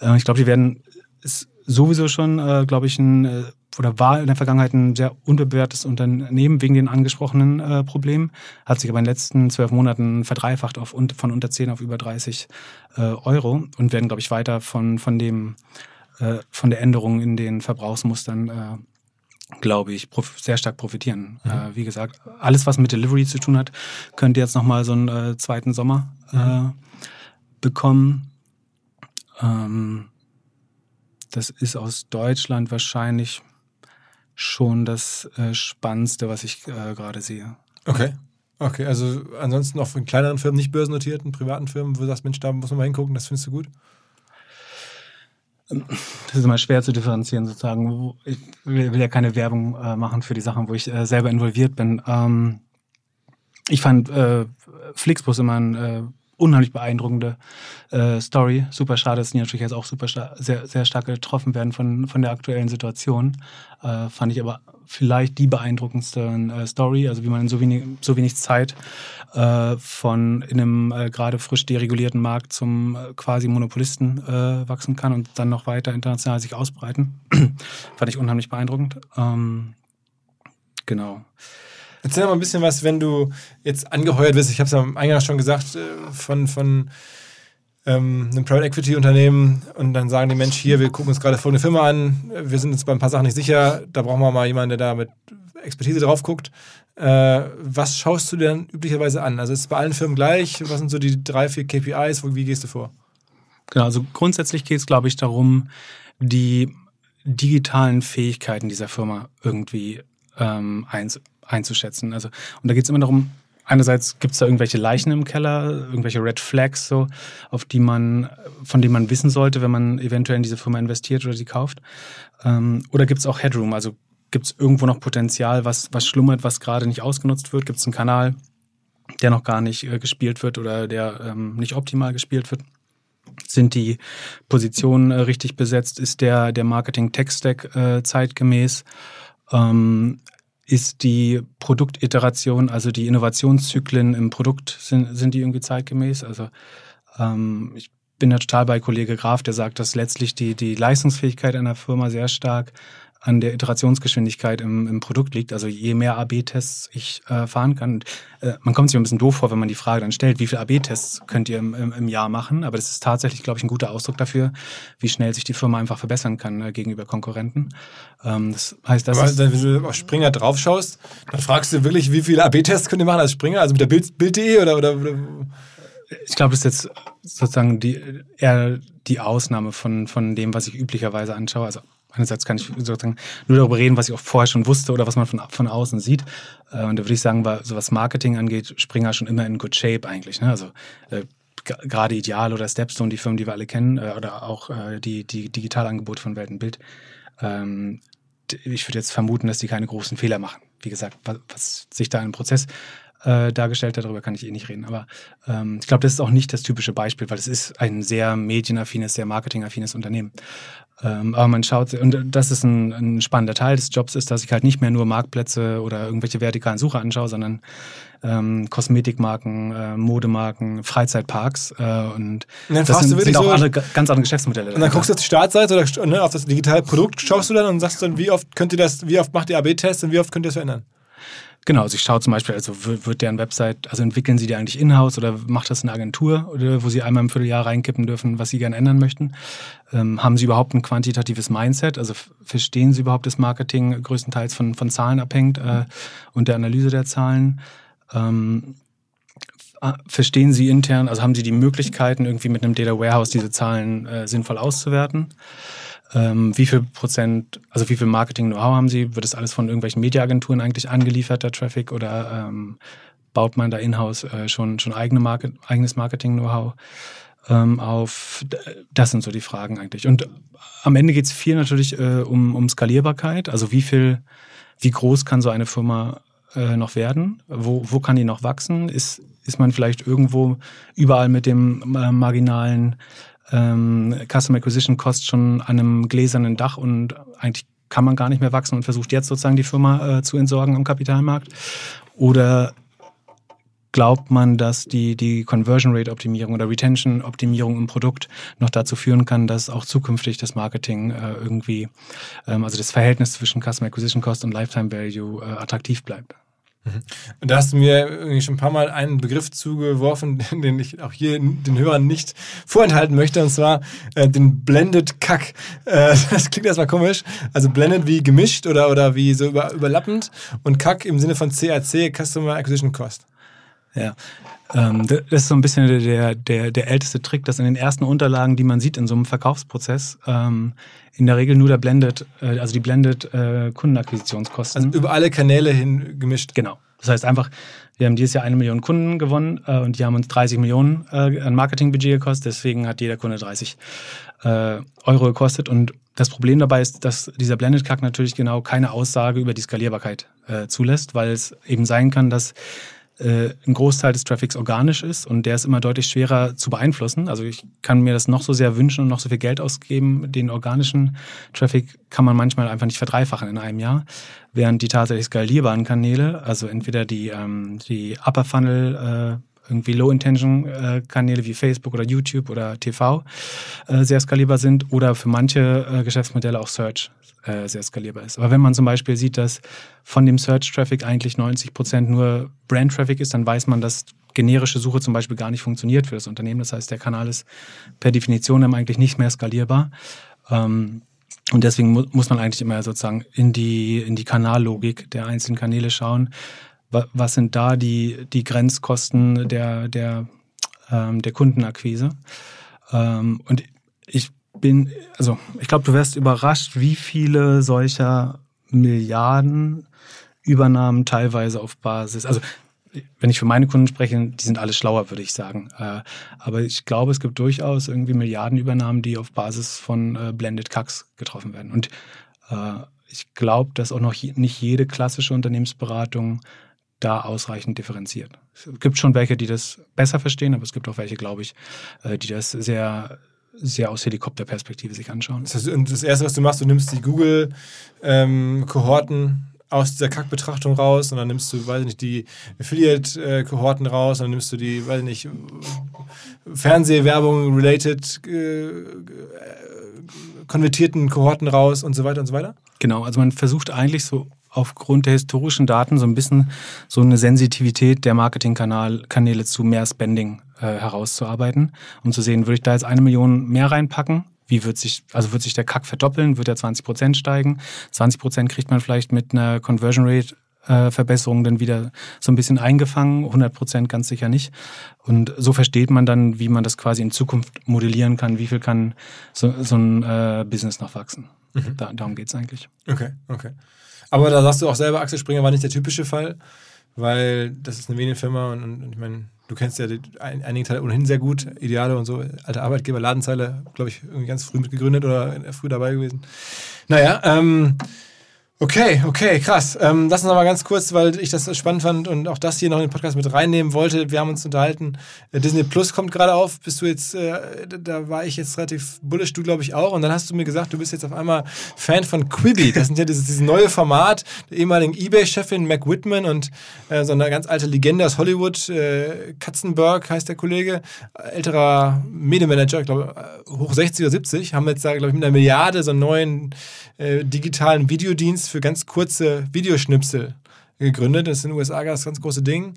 Äh, ich glaube, die werden ist sowieso schon, äh, glaube ich, ein... Äh, oder war in der Vergangenheit ein sehr unterbewertetes Unternehmen wegen den angesprochenen äh, Problemen, hat sich aber in den letzten zwölf Monaten verdreifacht auf und, von unter zehn auf über dreißig äh, Euro und werden, glaube ich, weiter von, von, dem, äh, von der Änderung in den Verbrauchsmustern, äh, glaube ich, prof- sehr stark profitieren. Mhm. Äh, wie gesagt, alles, was mit Delivery zu tun hat, könnte jetzt nochmal so einen äh, zweiten Sommer äh, mhm. bekommen. Ähm, das ist aus Deutschland wahrscheinlich... schon das äh, Spannendste, was ich äh, gerade sehe. Okay. Okay, also ansonsten auch von kleineren Firmen, nicht börsennotierten, privaten Firmen, wo du sagst, Mensch, da muss man mal hingucken, das findest du gut? Das ist immer schwer zu differenzieren, sozusagen. Ich will ja keine Werbung äh, machen für die Sachen, wo ich äh, selber involviert bin. Ähm, ich fand äh, Flixbus immer ein äh, unheimlich beeindruckende äh, Story. Super schade, dass die natürlich jetzt auch super sta- sehr, sehr stark getroffen werden von, von der aktuellen Situation. Äh, fand ich aber vielleicht die beeindruckendste äh, Story, also wie man in so wenig, so wenig Zeit äh, von in einem äh, gerade frisch deregulierten Markt zum äh, quasi Monopolisten äh, wachsen kann und dann noch weiter international sich ausbreiten. Fand ich unheimlich beeindruckend. Ähm, genau. Erzähl mal ein bisschen was, wenn du jetzt angeheuert wirst, ich habe es am Eingang schon gesagt, von, von ähm, einem Private Equity Unternehmen und dann sagen die, Mensch, hier, wir gucken uns gerade folgende Firma an, wir sind uns bei ein paar Sachen nicht sicher, da brauchen wir mal jemanden, der da mit Expertise drauf guckt. Äh, was schaust du dir dann üblicherweise an? Also ist es bei allen Firmen gleich? Was sind so die drei, vier K P Is? Wie gehst du vor? Genau, also grundsätzlich geht es, glaube ich, darum, die digitalen Fähigkeiten dieser Firma irgendwie ähm, einzubauen. einzuschätzen. Also, und da geht es immer darum, einerseits gibt es da irgendwelche Leichen im Keller, irgendwelche Red Flags, so, auf die man, von denen man wissen sollte, wenn man eventuell in diese Firma investiert oder sie kauft. Ähm, oder gibt es auch Headroom, also gibt es irgendwo noch Potenzial, was, was schlummert, was gerade nicht ausgenutzt wird? Gibt es einen Kanal, der noch gar nicht äh, gespielt wird oder der ähm, nicht optimal gespielt wird? Sind die Positionen äh, richtig besetzt? Ist der, der Marketing-Tech-Stack äh, zeitgemäß? Ähm, Ist die Produktiteration, also die Innovationszyklen im Produkt, sind, sind die irgendwie zeitgemäß? Also ähm, ich bin da total bei Kollege Graf, der sagt, dass letztlich die, die Leistungsfähigkeit einer Firma sehr stark an der Iterationsgeschwindigkeit im, im Produkt liegt. Also je mehr A B Tests ich äh, fahren kann. Und, äh, man kommt sich ein bisschen doof vor, wenn man die Frage dann stellt, wie viele A B Tests könnt ihr im, im, im Jahr machen? Aber das ist tatsächlich, glaube ich, ein guter Ausdruck dafür, wie schnell sich die Firma einfach verbessern kann äh, gegenüber Konkurrenten. Ähm, das heißt, das ist, wenn du auf Springer drauf schaust, dann fragst du wirklich, wie viele A B Tests könnt ihr machen als Springer? Also mit der Bild, Bild.de oder, oder, oder... Ich glaube, das ist jetzt sozusagen die, eher die Ausnahme von, von dem, was ich üblicherweise anschaue. Also einerseits kann ich sozusagen nur darüber reden, was ich auch vorher schon wusste oder was man von, von außen sieht. Äh, und da würde ich sagen, weil, so was Marketing angeht, Springer schon immer in good shape eigentlich. Ne? Also äh, g- gerade Idealo oder Stepstone, die Firmen, die wir alle kennen, äh, oder auch äh, die, die Digitalangebote von Welt und Bild. Ähm, d- ich würde jetzt vermuten, dass die keine großen Fehler machen. Wie gesagt, was, was sich da im Prozess äh, dargestellt hat, darüber kann ich eh nicht reden. Aber ähm, ich glaube, das ist auch nicht das typische Beispiel, weil es ist ein sehr medienaffines, sehr marketingaffines Unternehmen. Ähm, aber man schaut, und das ist ein, ein spannender Teil des Jobs, ist, dass ich halt nicht mehr nur Marktplätze oder irgendwelche vertikalen Suche anschaue, sondern ähm, Kosmetikmarken, äh, Modemarken, Freizeitparks äh, und, und das sind, sind auch so andere, ganz andere Geschäftsmodelle. Und dann guckst du auf die Startseite oder ne, auf das digitale Produkt, schaust du dann und sagst dann, wie oft könnt ihr das, wie oft macht ihr A B Tests und wie oft könnt ihr das verändern? Genau, also ich schaue zum Beispiel, also wird deren Website, also entwickeln sie die eigentlich in-house oder macht das eine Agentur, oder wo sie einmal im Vierteljahr reinkippen dürfen, was sie gerne ändern möchten? Ähm, haben sie überhaupt ein quantitatives Mindset? Also f- verstehen sie überhaupt, dass Marketing größtenteils von, von Zahlen abhängt äh, und der Analyse der Zahlen? Ähm, verstehen Sie intern, also haben Sie die Möglichkeiten, irgendwie mit einem Data Warehouse diese Zahlen äh, sinnvoll auszuwerten? Ähm, wie viel Prozent, also wie viel Marketing-Know-how haben Sie? Wird das alles von irgendwelchen Mediaagenturen eigentlich angeliefert, der Traffic? Oder ähm, baut man da in-house äh, schon, schon eigene Market, eigenes Marketing-Know-how ähm, auf? Das sind so die Fragen eigentlich. Und am Ende geht es viel natürlich äh, um, um Skalierbarkeit. Also wie viel, wie groß kann so eine Firma äh, noch werden? Wo, wo kann die noch wachsen? Ist, ist man vielleicht irgendwo überall mit dem äh, marginalen Ähm, Customer Acquisition Cost schon an einem gläsernen Dach und eigentlich kann man gar nicht mehr wachsen und versucht jetzt sozusagen die Firma äh, zu entsorgen am Kapitalmarkt? Oder glaubt man, dass die, die Conversion Rate Optimierung oder Retention Optimierung im Produkt noch dazu führen kann, dass auch zukünftig das Marketing äh, irgendwie, ähm, also das Verhältnis zwischen Customer Acquisition Cost und Lifetime Value äh, attraktiv bleibt? Und da hast du mir irgendwie schon ein paar Mal einen Begriff zugeworfen, den ich auch hier den Hörern nicht vorenthalten möchte, und zwar äh, den Blended Kack. Äh, das klingt erstmal komisch. Also Blended wie gemischt oder, oder wie so über, überlappend und Kack im Sinne von C A C, Customer Acquisition Cost. Ja, ähm, das ist so ein bisschen der, der, der älteste Trick, dass in den ersten Unterlagen, die man sieht in so einem Verkaufsprozess, ähm, in der Regel nur der Blended, äh, also die Blended äh, Kundenakquisitionskosten. Also über alle Kanäle hin gemischt. Genau. Das heißt einfach, wir haben dieses Jahr eine Million Kunden gewonnen äh, und die haben uns dreißig Millionen äh, an Marketingbudget gekostet. Deswegen hat jeder Kunde dreißig Euro gekostet. Und das Problem dabei ist, dass dieser Blended Kack natürlich genau keine Aussage über die Skalierbarkeit äh, zulässt, weil es eben sein kann, dass ein Großteil des Traffics organisch ist und der ist immer deutlich schwerer zu beeinflussen. Also ich kann mir das noch so sehr wünschen und noch so viel Geld ausgeben. Den organischen Traffic kann man manchmal einfach nicht verdreifachen in einem Jahr. Während die tatsächlich skalierbaren Kanäle, also entweder die, ähm, die Upper Funnel, äh, irgendwie Low-Intention-Kanäle wie Facebook oder YouTube oder T V äh, sehr skalierbar sind oder für manche äh, Geschäftsmodelle auch Search sehr skalierbar ist. Aber wenn man zum Beispiel sieht, dass von dem Search-Traffic eigentlich neunzig Prozent nur Brand-Traffic ist, dann weiß man, dass generische Suche zum Beispiel gar nicht funktioniert für das Unternehmen. Das heißt, der Kanal ist per Definition dann eigentlich nicht mehr skalierbar. Und deswegen muss man eigentlich immer sozusagen in die, in die Kanallogik der einzelnen Kanäle schauen. Was sind da die, die Grenzkosten der, der, der Kundenakquise? Und ich bin, also ich glaube, du wärst überrascht, wie viele solcher Milliardenübernahmen teilweise auf Basis, also wenn ich für meine Kunden spreche, die sind alle schlauer, würde ich sagen. Aber ich glaube, es gibt durchaus irgendwie Milliardenübernahmen, die auf Basis von Blended Kacks getroffen werden. Und ich glaube, dass auch noch nicht jede klassische Unternehmensberatung da ausreichend differenziert. Es gibt schon welche, die das besser verstehen, aber es gibt auch welche, glaube ich, die das sehr sehr aus Helikopterperspektive sich anschauen. Das heißt, das Erste, was du machst, du nimmst die Google-Kohorten ähm, aus dieser Kack-Betrachtung raus und dann nimmst du, weiß ich nicht, die Affiliate-Kohorten raus und dann nimmst du die, weiß ich nicht, Fernsehwerbung-related äh, konvertierten Kohorten raus und so weiter und so weiter? Genau, also man versucht eigentlich so aufgrund der historischen Daten so ein bisschen so eine Sensitivität der Marketingkanäle zu mehr Spending äh, herauszuarbeiten, um zu sehen, würde ich da jetzt eine Million mehr reinpacken? Wie wird sich, also wird sich der Kack verdoppeln? Wird der zwanzig Prozent steigen? zwanzig Prozent kriegt man vielleicht mit einer Conversion Rate äh, Verbesserung dann wieder so ein bisschen eingefangen, hundert Prozent ganz sicher nicht. Und so versteht man dann, wie man das quasi in Zukunft modellieren kann, wie viel kann so, so ein äh, Business noch wachsen. Mhm. Da, darum geht es eigentlich. Okay, okay. Aber da sagst du auch selber, Axel Springer war nicht der typische Fall, weil das ist eine Medienfirma und, und ich meine, du kennst ja die, ein, einige Teile ohnehin sehr gut, Idealo und so, alter Arbeitgeber, Ladenzeile, glaube ich, irgendwie ganz früh mitgegründet oder früh dabei gewesen. Naja, ähm, okay, okay, krass. Ähm, lass uns nochmal ganz kurz, weil ich das spannend fand und auch das hier noch in den Podcast mit reinnehmen wollte. Wir haben uns unterhalten, äh, Disney Plus kommt gerade auf, bist du jetzt, äh, da war ich jetzt relativ bullish, du glaube ich auch, und dann hast du mir gesagt, du bist jetzt auf einmal Fan von Quibi. Das sind ja dieses, dieses neue Format, der ehemaligen eBay-Chefin Mac Whitman und äh, so eine ganz alte Legende aus Hollywood, äh, Katzenberg heißt der Kollege, älterer Medienmanager, ich glaube hoch sechzig oder siebzig, haben jetzt da, glaube ich, mit einer Milliarde so einen neuen äh, digitalen Videodienst für ganz kurze Videoschnipsel gegründet. Das ist in den U S A das ganz große Ding.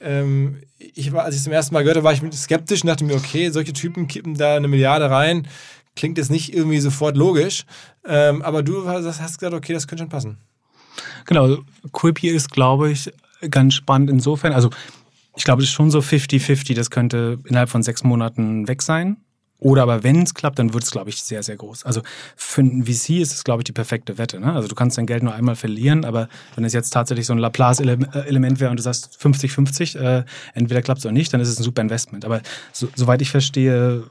Ähm, ich war, als ich es zum ersten Mal gehört habe, war ich skeptisch und dachte mir, okay, solche Typen kippen da eine Milliarde rein. Klingt jetzt nicht irgendwie sofort logisch. Ähm, aber du hast gesagt, okay, das könnte schon passen. Genau. Quibi ist, glaube ich, ganz spannend insofern. Also Ich glaube, das ist schon so fifty-fifty, das könnte innerhalb von sechs Monaten weg sein. Oder aber wenn es klappt, dann wird es, glaube ich, sehr, sehr groß. Also für einen V C ist es, glaube ich, die perfekte Wette. Ne? Also du kannst dein Geld nur einmal verlieren, aber wenn es jetzt tatsächlich so ein Laplace-Element wäre und du sagst fünfzig fünfzig, äh, entweder klappt es oder nicht, dann ist es ein super Investment. Aber so, soweit ich verstehe,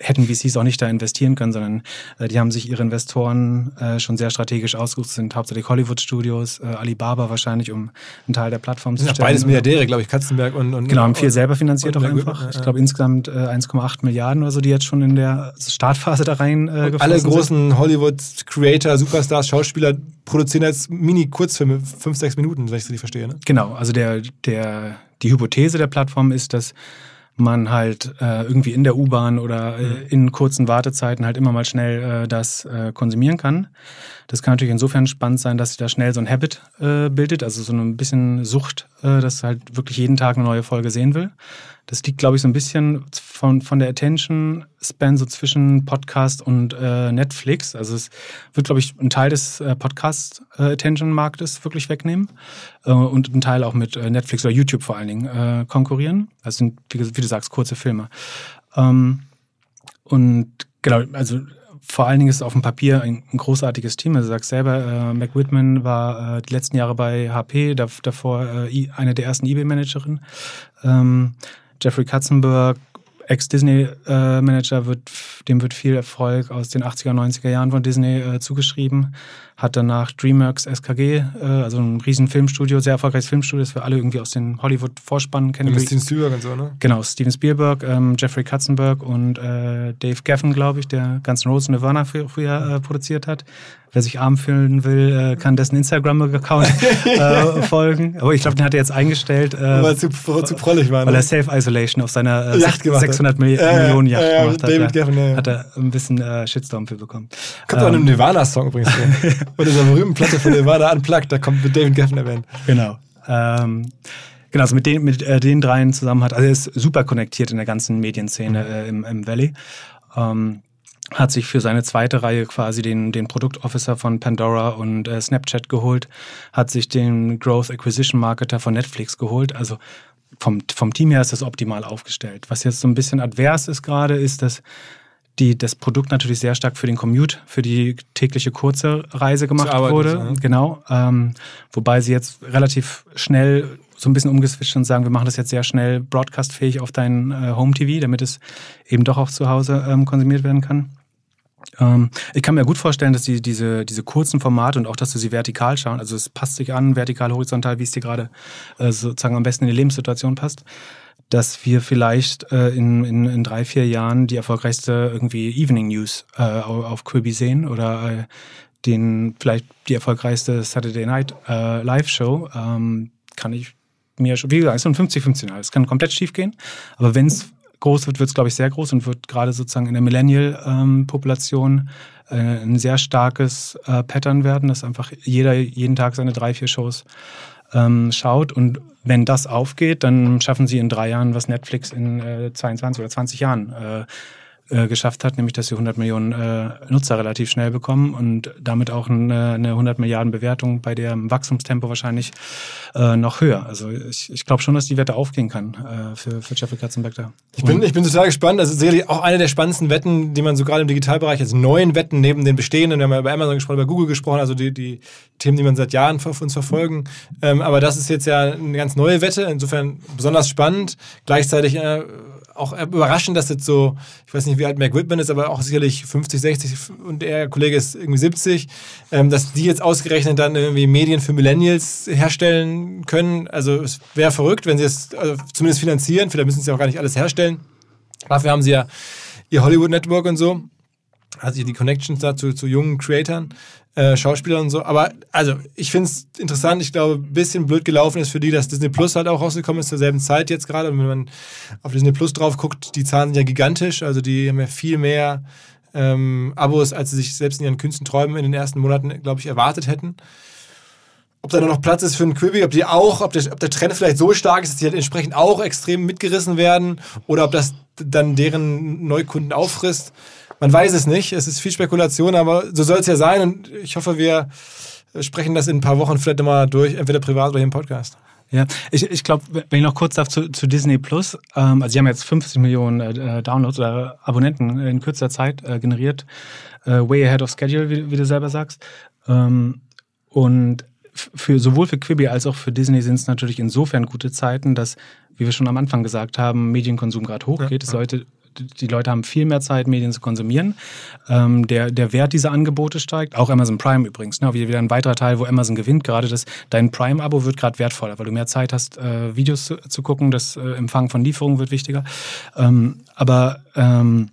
hätten V Cs auch nicht da investieren können, sondern äh, die haben sich ihre Investoren äh, schon sehr strategisch ausgesucht. Das sind hauptsächlich Hollywood-Studios, äh, Alibaba wahrscheinlich, um einen Teil der Plattform zu ja, stellen. Beides Milliardäre, glaube ich, Katzenberg und... und genau, und viel und, selber finanziert auch einfach. Ja, ja. Ich glaube insgesamt äh, eins Komma acht Milliarden oder so, die jetzt schon in der Startphase da rein äh, geflossen alle großen sind. Hollywood-Creator, Superstars, Schauspieler produzieren jetzt Mini-Kurzfilme, fünf, sechs Minuten, wenn ich es richtig verstehe. Ne? Genau, also der, der, die Hypothese der Plattform ist, dass man halt äh, irgendwie in der U-Bahn oder äh, in kurzen Wartezeiten halt immer mal schnell äh, das äh, konsumieren kann. Das kann natürlich insofern spannend sein, dass sich da schnell so ein Habit äh, bildet, also so ein bisschen Sucht, äh, dass halt wirklich jeden Tag eine neue Folge sehen will. Das liegt, glaube ich, so ein bisschen von, von der Attention-Span so zwischen Podcast und äh, Netflix. Also es wird, glaube ich, ein Teil des äh, Podcast-Attention-Marktes äh, wirklich wegnehmen äh, und ein Teil auch mit äh, Netflix oder YouTube vor allen Dingen äh, konkurrieren. Das sind, wie, wie du sagst, kurze Filme. Ähm, und genau, also vor allen Dingen ist es auf dem Papier ein, ein großartiges Team. Also du sagst selber, äh, Mac Whitman war äh, die letzten Jahre bei H P, da, davor äh, eine der ersten eBay-Managerinnen. Ähm, Jeffrey Katzenberg, Ex-Disney-Manager, äh, wird, dem wird viel Erfolg aus den achtziger, neunziger Jahren von Disney äh, zugeschrieben. Hat danach DreamWorks S K G, äh, also ein riesen Filmstudio, sehr erfolgreiches Filmstudio, das wir alle irgendwie aus den Hollywood-Vorspannen kennen. Und Steven Spielberg und so, ne? Genau, Steven Spielberg, ähm, Jeffrey Katzenberg und äh, Dave Geffen, glaube ich, der ganzen Rose und Nirvana früher äh, produziert hat. Wer sich arm fühlen will, äh, kann dessen Instagram-Account äh, folgen. Aber ich glaube, den hat er jetzt eingestellt. Äh, weil er zu, zu prollig war. Ne? Weil er Self-Isolation auf seiner äh, sechshundert Millionen Yacht äh, gemacht hat. David ja. Geffen, ja. Hat er ein bisschen äh, Shitstorm für bekommen. Kommt ähm, auch in einem Nirvana-Song übrigens. Bei dieser berühmten Platte von Nirvana Unplugged, da kommt mit David Geffen erwähnt. Genau. Ähm, genau, also mit den, mit äh, den dreien zusammen hat. Also er ist super konnektiert in der ganzen Medienszene mhm. äh, im, im Valley. Ähm, hat sich für seine zweite Reihe quasi den, den Produktofficer von Pandora und äh, Snapchat geholt, hat sich den Growth Acquisition Marketer von Netflix geholt. Also vom, vom Team her ist das optimal aufgestellt. Was jetzt so ein bisschen advers ist gerade, ist, dass die, das Produkt natürlich sehr stark für den Commute, für die tägliche kurze Reise gemacht arbeiten, wurde. Ja. Genau. Ähm, wobei sie jetzt relativ schnell so ein bisschen umgeswitcht und sagen, wir machen das jetzt sehr schnell broadcastfähig auf dein äh, Home-T V, damit es eben doch auch zu Hause ähm, konsumiert werden kann. Ähm, ich kann mir gut vorstellen, dass die, diese, diese kurzen Formate und auch, dass du sie vertikal schauen, also es passt sich an, vertikal, horizontal, wie es dir gerade äh, sozusagen am besten in die Lebenssituation passt, dass wir vielleicht äh, in, in, in drei, vier Jahren die erfolgreichste irgendwie Evening News äh, auf Quibi sehen oder äh, den, vielleicht die erfolgreichste Saturday Night äh, Live Show. Ähm, kann ich mir schon, wie gesagt, so ein fünfzig fünfzehn. Es kann komplett schief gehen, aber wenn es groß wird, wird es, glaube ich, sehr groß und wird gerade sozusagen in der Millennial-Population ähm, äh, ein sehr starkes äh, Pattern werden, dass einfach jeder jeden Tag seine drei, vier Shows ähm, schaut. Und wenn das aufgeht, dann schaffen sie in drei Jahren, was Netflix in äh, zweiundzwanzig oder zwanzig Jahren äh, äh, geschafft hat, nämlich dass sie hundert Millionen äh, Nutzer relativ schnell bekommen und damit auch eine, eine hundert Milliarden Bewertung bei dem Wachstumstempo wahrscheinlich äh, noch höher. Also ich, ich glaube schon, dass die Wette aufgehen kann äh, für, für Jeffrey Katzenberg da. Ich bin, ich bin total gespannt. Das ist sicherlich auch eine der spannendsten Wetten, die man so gerade im Digitalbereich, also neuen Wetten neben den bestehenden, wir haben ja über Amazon gesprochen, über Google gesprochen, also die, die Themen, die man seit Jahren für uns verfolgen. Ähm, aber das ist jetzt ja eine ganz neue Wette, insofern besonders spannend. Gleichzeitig äh, auch überraschend, dass jetzt so, ich weiß nicht, wie alt Mac Whitman ist, aber auch sicherlich fünfzig, sechzig und der Kollege ist irgendwie siebzig, ähm, dass die jetzt ausgerechnet dann irgendwie Medien für Millennials herstellen können. Also es wäre verrückt, wenn sie es also zumindest finanzieren. Vielleicht müssen sie auch gar nicht alles herstellen. Dafür haben sie ja ihr Hollywood-Network und so. Also die Connections dazu zu jungen Creatoren, äh, Schauspielern und so. Aber also ich finde es interessant. Ich glaube, ein bisschen blöd gelaufen ist für die, dass Disney Plus halt auch rausgekommen ist zur selben Zeit jetzt gerade. Und wenn man auf Disney Plus drauf guckt, die Zahlen sind ja gigantisch. Also die haben ja viel mehr ähm, Abos, als sie sich selbst in ihren kühnsten Träumen in den ersten Monaten, glaube ich, erwartet hätten. Ob da noch Platz ist für einen Quibi, ob die auch, ob der, ob der Trend vielleicht so stark ist, dass die halt entsprechend auch extrem mitgerissen werden oder ob das dann deren Neukunden auffrisst. Man weiß es nicht, es ist viel Spekulation, aber so soll es ja sein und ich hoffe, wir sprechen das in ein paar Wochen vielleicht nochmal durch, entweder privat oder hier im Podcast. Ja, ich, ich glaube, wenn ich noch kurz darf zu, zu Disney Plus, ähm, also sie haben jetzt fünfzig Millionen äh, Downloads oder Abonnenten in kürzer Zeit äh, generiert, äh, way ahead of schedule, wie, wie du selber sagst. Ähm, und für, sowohl für Quibi als auch für Disney sind es natürlich insofern gute Zeiten, dass, wie wir schon am Anfang gesagt haben, Medienkonsum gerade hochgeht. Ja, ja. Leute, die Leute haben viel mehr Zeit, Medien zu konsumieren. Ähm, der, der Wert dieser Angebote steigt. Auch Amazon Prime übrigens. Ne? Wieder ein weiterer Teil, wo Amazon gewinnt. Gerade das, dein Prime-Abo wird gerade wertvoller, weil du mehr Zeit hast, äh, Videos zu, zu gucken. Das äh, Empfangen von Lieferungen wird wichtiger. Ähm, aber... Ähm,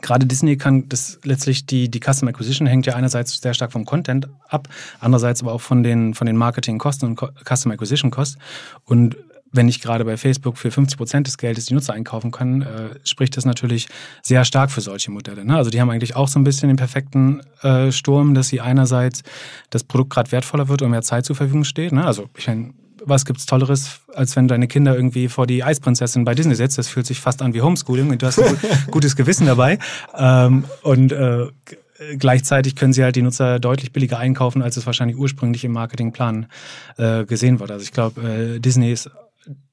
Gerade Disney kann das letztlich, die, die Custom Acquisition hängt ja einerseits sehr stark vom Content ab, andererseits aber auch von den, von den Marketingkosten und Co- Custom Acquisition Costs. Und wenn ich gerade bei Facebook für fünfzig Prozent des Geldes die Nutzer einkaufen kann, äh, spricht das natürlich sehr stark für solche Modelle. Ne? Also die haben eigentlich auch so ein bisschen den perfekten äh, Sturm, dass sie einerseits das Produkt gerade wertvoller wird und mehr Zeit zur Verfügung steht. Ne? Also ich meine, was gibt's Tolleres, als wenn deine Kinder irgendwie vor die Eisprinzessin bei Disney setzt? Das fühlt sich fast an wie Homeschooling und du hast ein gutes Gewissen dabei. Ähm, und äh, gleichzeitig können sie halt die Nutzer deutlich billiger einkaufen, als es wahrscheinlich ursprünglich im Marketingplan äh, gesehen wurde. Also ich glaube, äh, Disney ist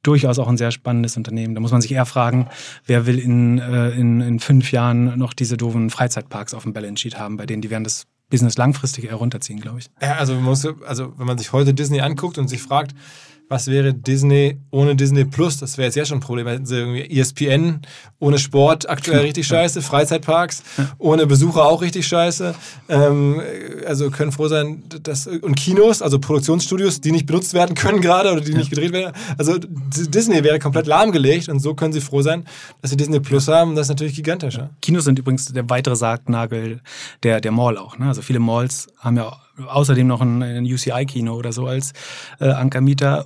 durchaus auch ein sehr spannendes Unternehmen. Da muss man sich eher fragen, wer will in, äh, in, in fünf Jahren noch diese doofen Freizeitparks auf dem Balance Sheet haben, bei denen die werden das Business langfristig eher runterziehen, glaube ich. Ja, also, man muss, also wenn man sich heute Disney anguckt und sich fragt, was wäre Disney ohne Disney Plus? Das wäre jetzt ja schon ein Problem. Hätten sie irgendwie E S P N ohne Sport aktuell richtig scheiße, Freizeitparks ohne Besucher auch richtig scheiße. Ähm, also können froh sein, dass und Kinos, also Produktionsstudios, die nicht benutzt werden können gerade oder die nicht gedreht werden. Also Disney wäre komplett lahmgelegt und so können sie froh sein, dass sie Disney Plus haben. Das ist natürlich gigantisch. Ja? Kinos sind übrigens der weitere Sargnagel der, der Mall auch. Ne? Also viele Malls haben ja außerdem noch ein, ein U C I-Kino oder so als äh, Ankermieter.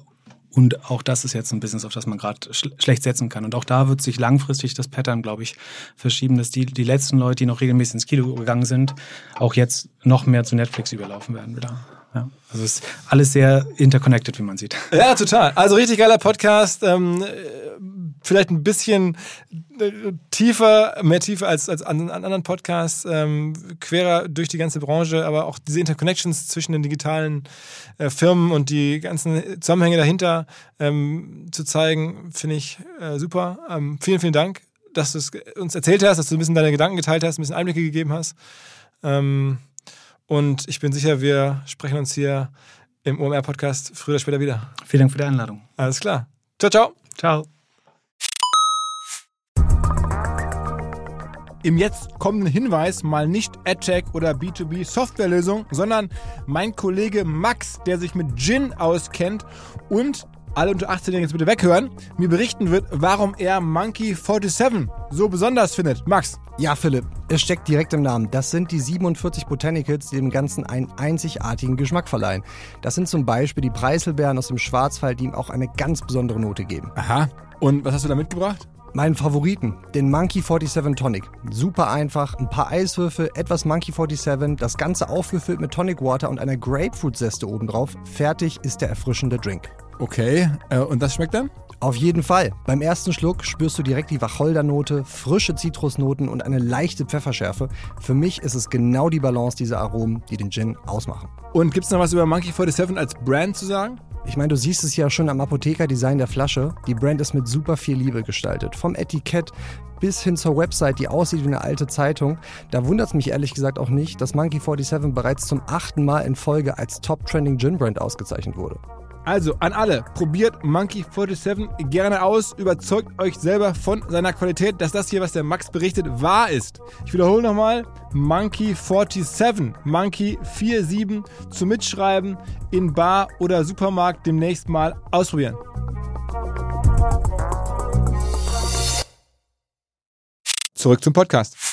Und auch das ist jetzt ein Business, auf das man gerade schl- schlecht setzen kann. Und auch da wird sich langfristig das Pattern, glaube ich, verschieben, dass die, die letzten Leute, die noch regelmäßig ins Kino gegangen sind, auch jetzt noch mehr zu Netflix überlaufen werden wieder. Ja. Also es ist alles sehr interconnected, wie man sieht. Ja, total. Also richtig geiler Podcast. Ähm, vielleicht ein bisschen tiefer, mehr tiefer als, als an, an anderen Podcasts, ähm, querer durch die ganze Branche, aber auch diese Interconnections zwischen den digitalen äh, Firmen und die ganzen Zusammenhänge dahinter ähm, zu zeigen, finde ich äh, super. Ähm, vielen, vielen Dank, dass du es uns erzählt hast, dass du ein bisschen deine Gedanken geteilt hast, ein bisschen Einblicke gegeben hast. Ähm, und ich bin sicher, wir sprechen uns hier im O M R-Podcast früher oder später wieder. Vielen Dank für die Einladung. Alles klar. Ciao, ciao. Ciao. Im jetzt kommenden Hinweis mal nicht AdTech oder B zwei B-Softwarelösung, sondern mein Kollege Max, der sich mit Gin auskennt und alle unter achtzehn-Jährigen jetzt bitte weghören, mir berichten wird, warum er Monkey siebenundvierzig so besonders findet. Max. Ja, Philipp, es steckt direkt im Namen. Das sind die siebenundvierzig Botanicals, die dem Ganzen einen einzigartigen Geschmack verleihen. Das sind zum Beispiel die Preißelbeeren aus dem Schwarzwald, die ihm auch eine ganz besondere Note geben. Aha. Und was hast du da mitgebracht? Meinen Favoriten, den Monkey siebenundvierzig Tonic. Super einfach, ein paar Eiswürfel, etwas Monkey siebenundvierzig, das Ganze aufgefüllt mit Tonic Water und einer Grapefruit-Zeste obendrauf. Fertig ist der erfrischende Drink. Okay, äh, und das schmeckt dann? Auf jeden Fall. Beim ersten Schluck spürst du direkt die Wacholdernote, frische Zitrusnoten und eine leichte Pfefferschärfe. Für mich ist es genau die Balance dieser Aromen, die den Gin ausmachen. Und gibt's noch was über Monkey siebenundvierzig als Brand zu sagen? Ich meine, du siehst es ja schon am Apotheker-Design der Flasche. Die Brand ist mit super viel Liebe gestaltet. Vom Etikett bis hin zur Website, die aussieht wie eine alte Zeitung. Da wundert es mich ehrlich gesagt auch nicht, dass Monkey siebenundvierzig bereits zum achten Mal in Folge als Top-Trending-Gin-Brand ausgezeichnet wurde. Also an alle, probiert Monkey siebenundvierzig gerne aus, überzeugt euch selber von seiner Qualität, dass das hier, was der Max berichtet, wahr ist. Ich wiederhole nochmal, Monkey siebenundvierzig, Monkey siebenundvierzig zum Mitschreiben in Bar oder Supermarkt demnächst mal ausprobieren. Zurück zum Podcast.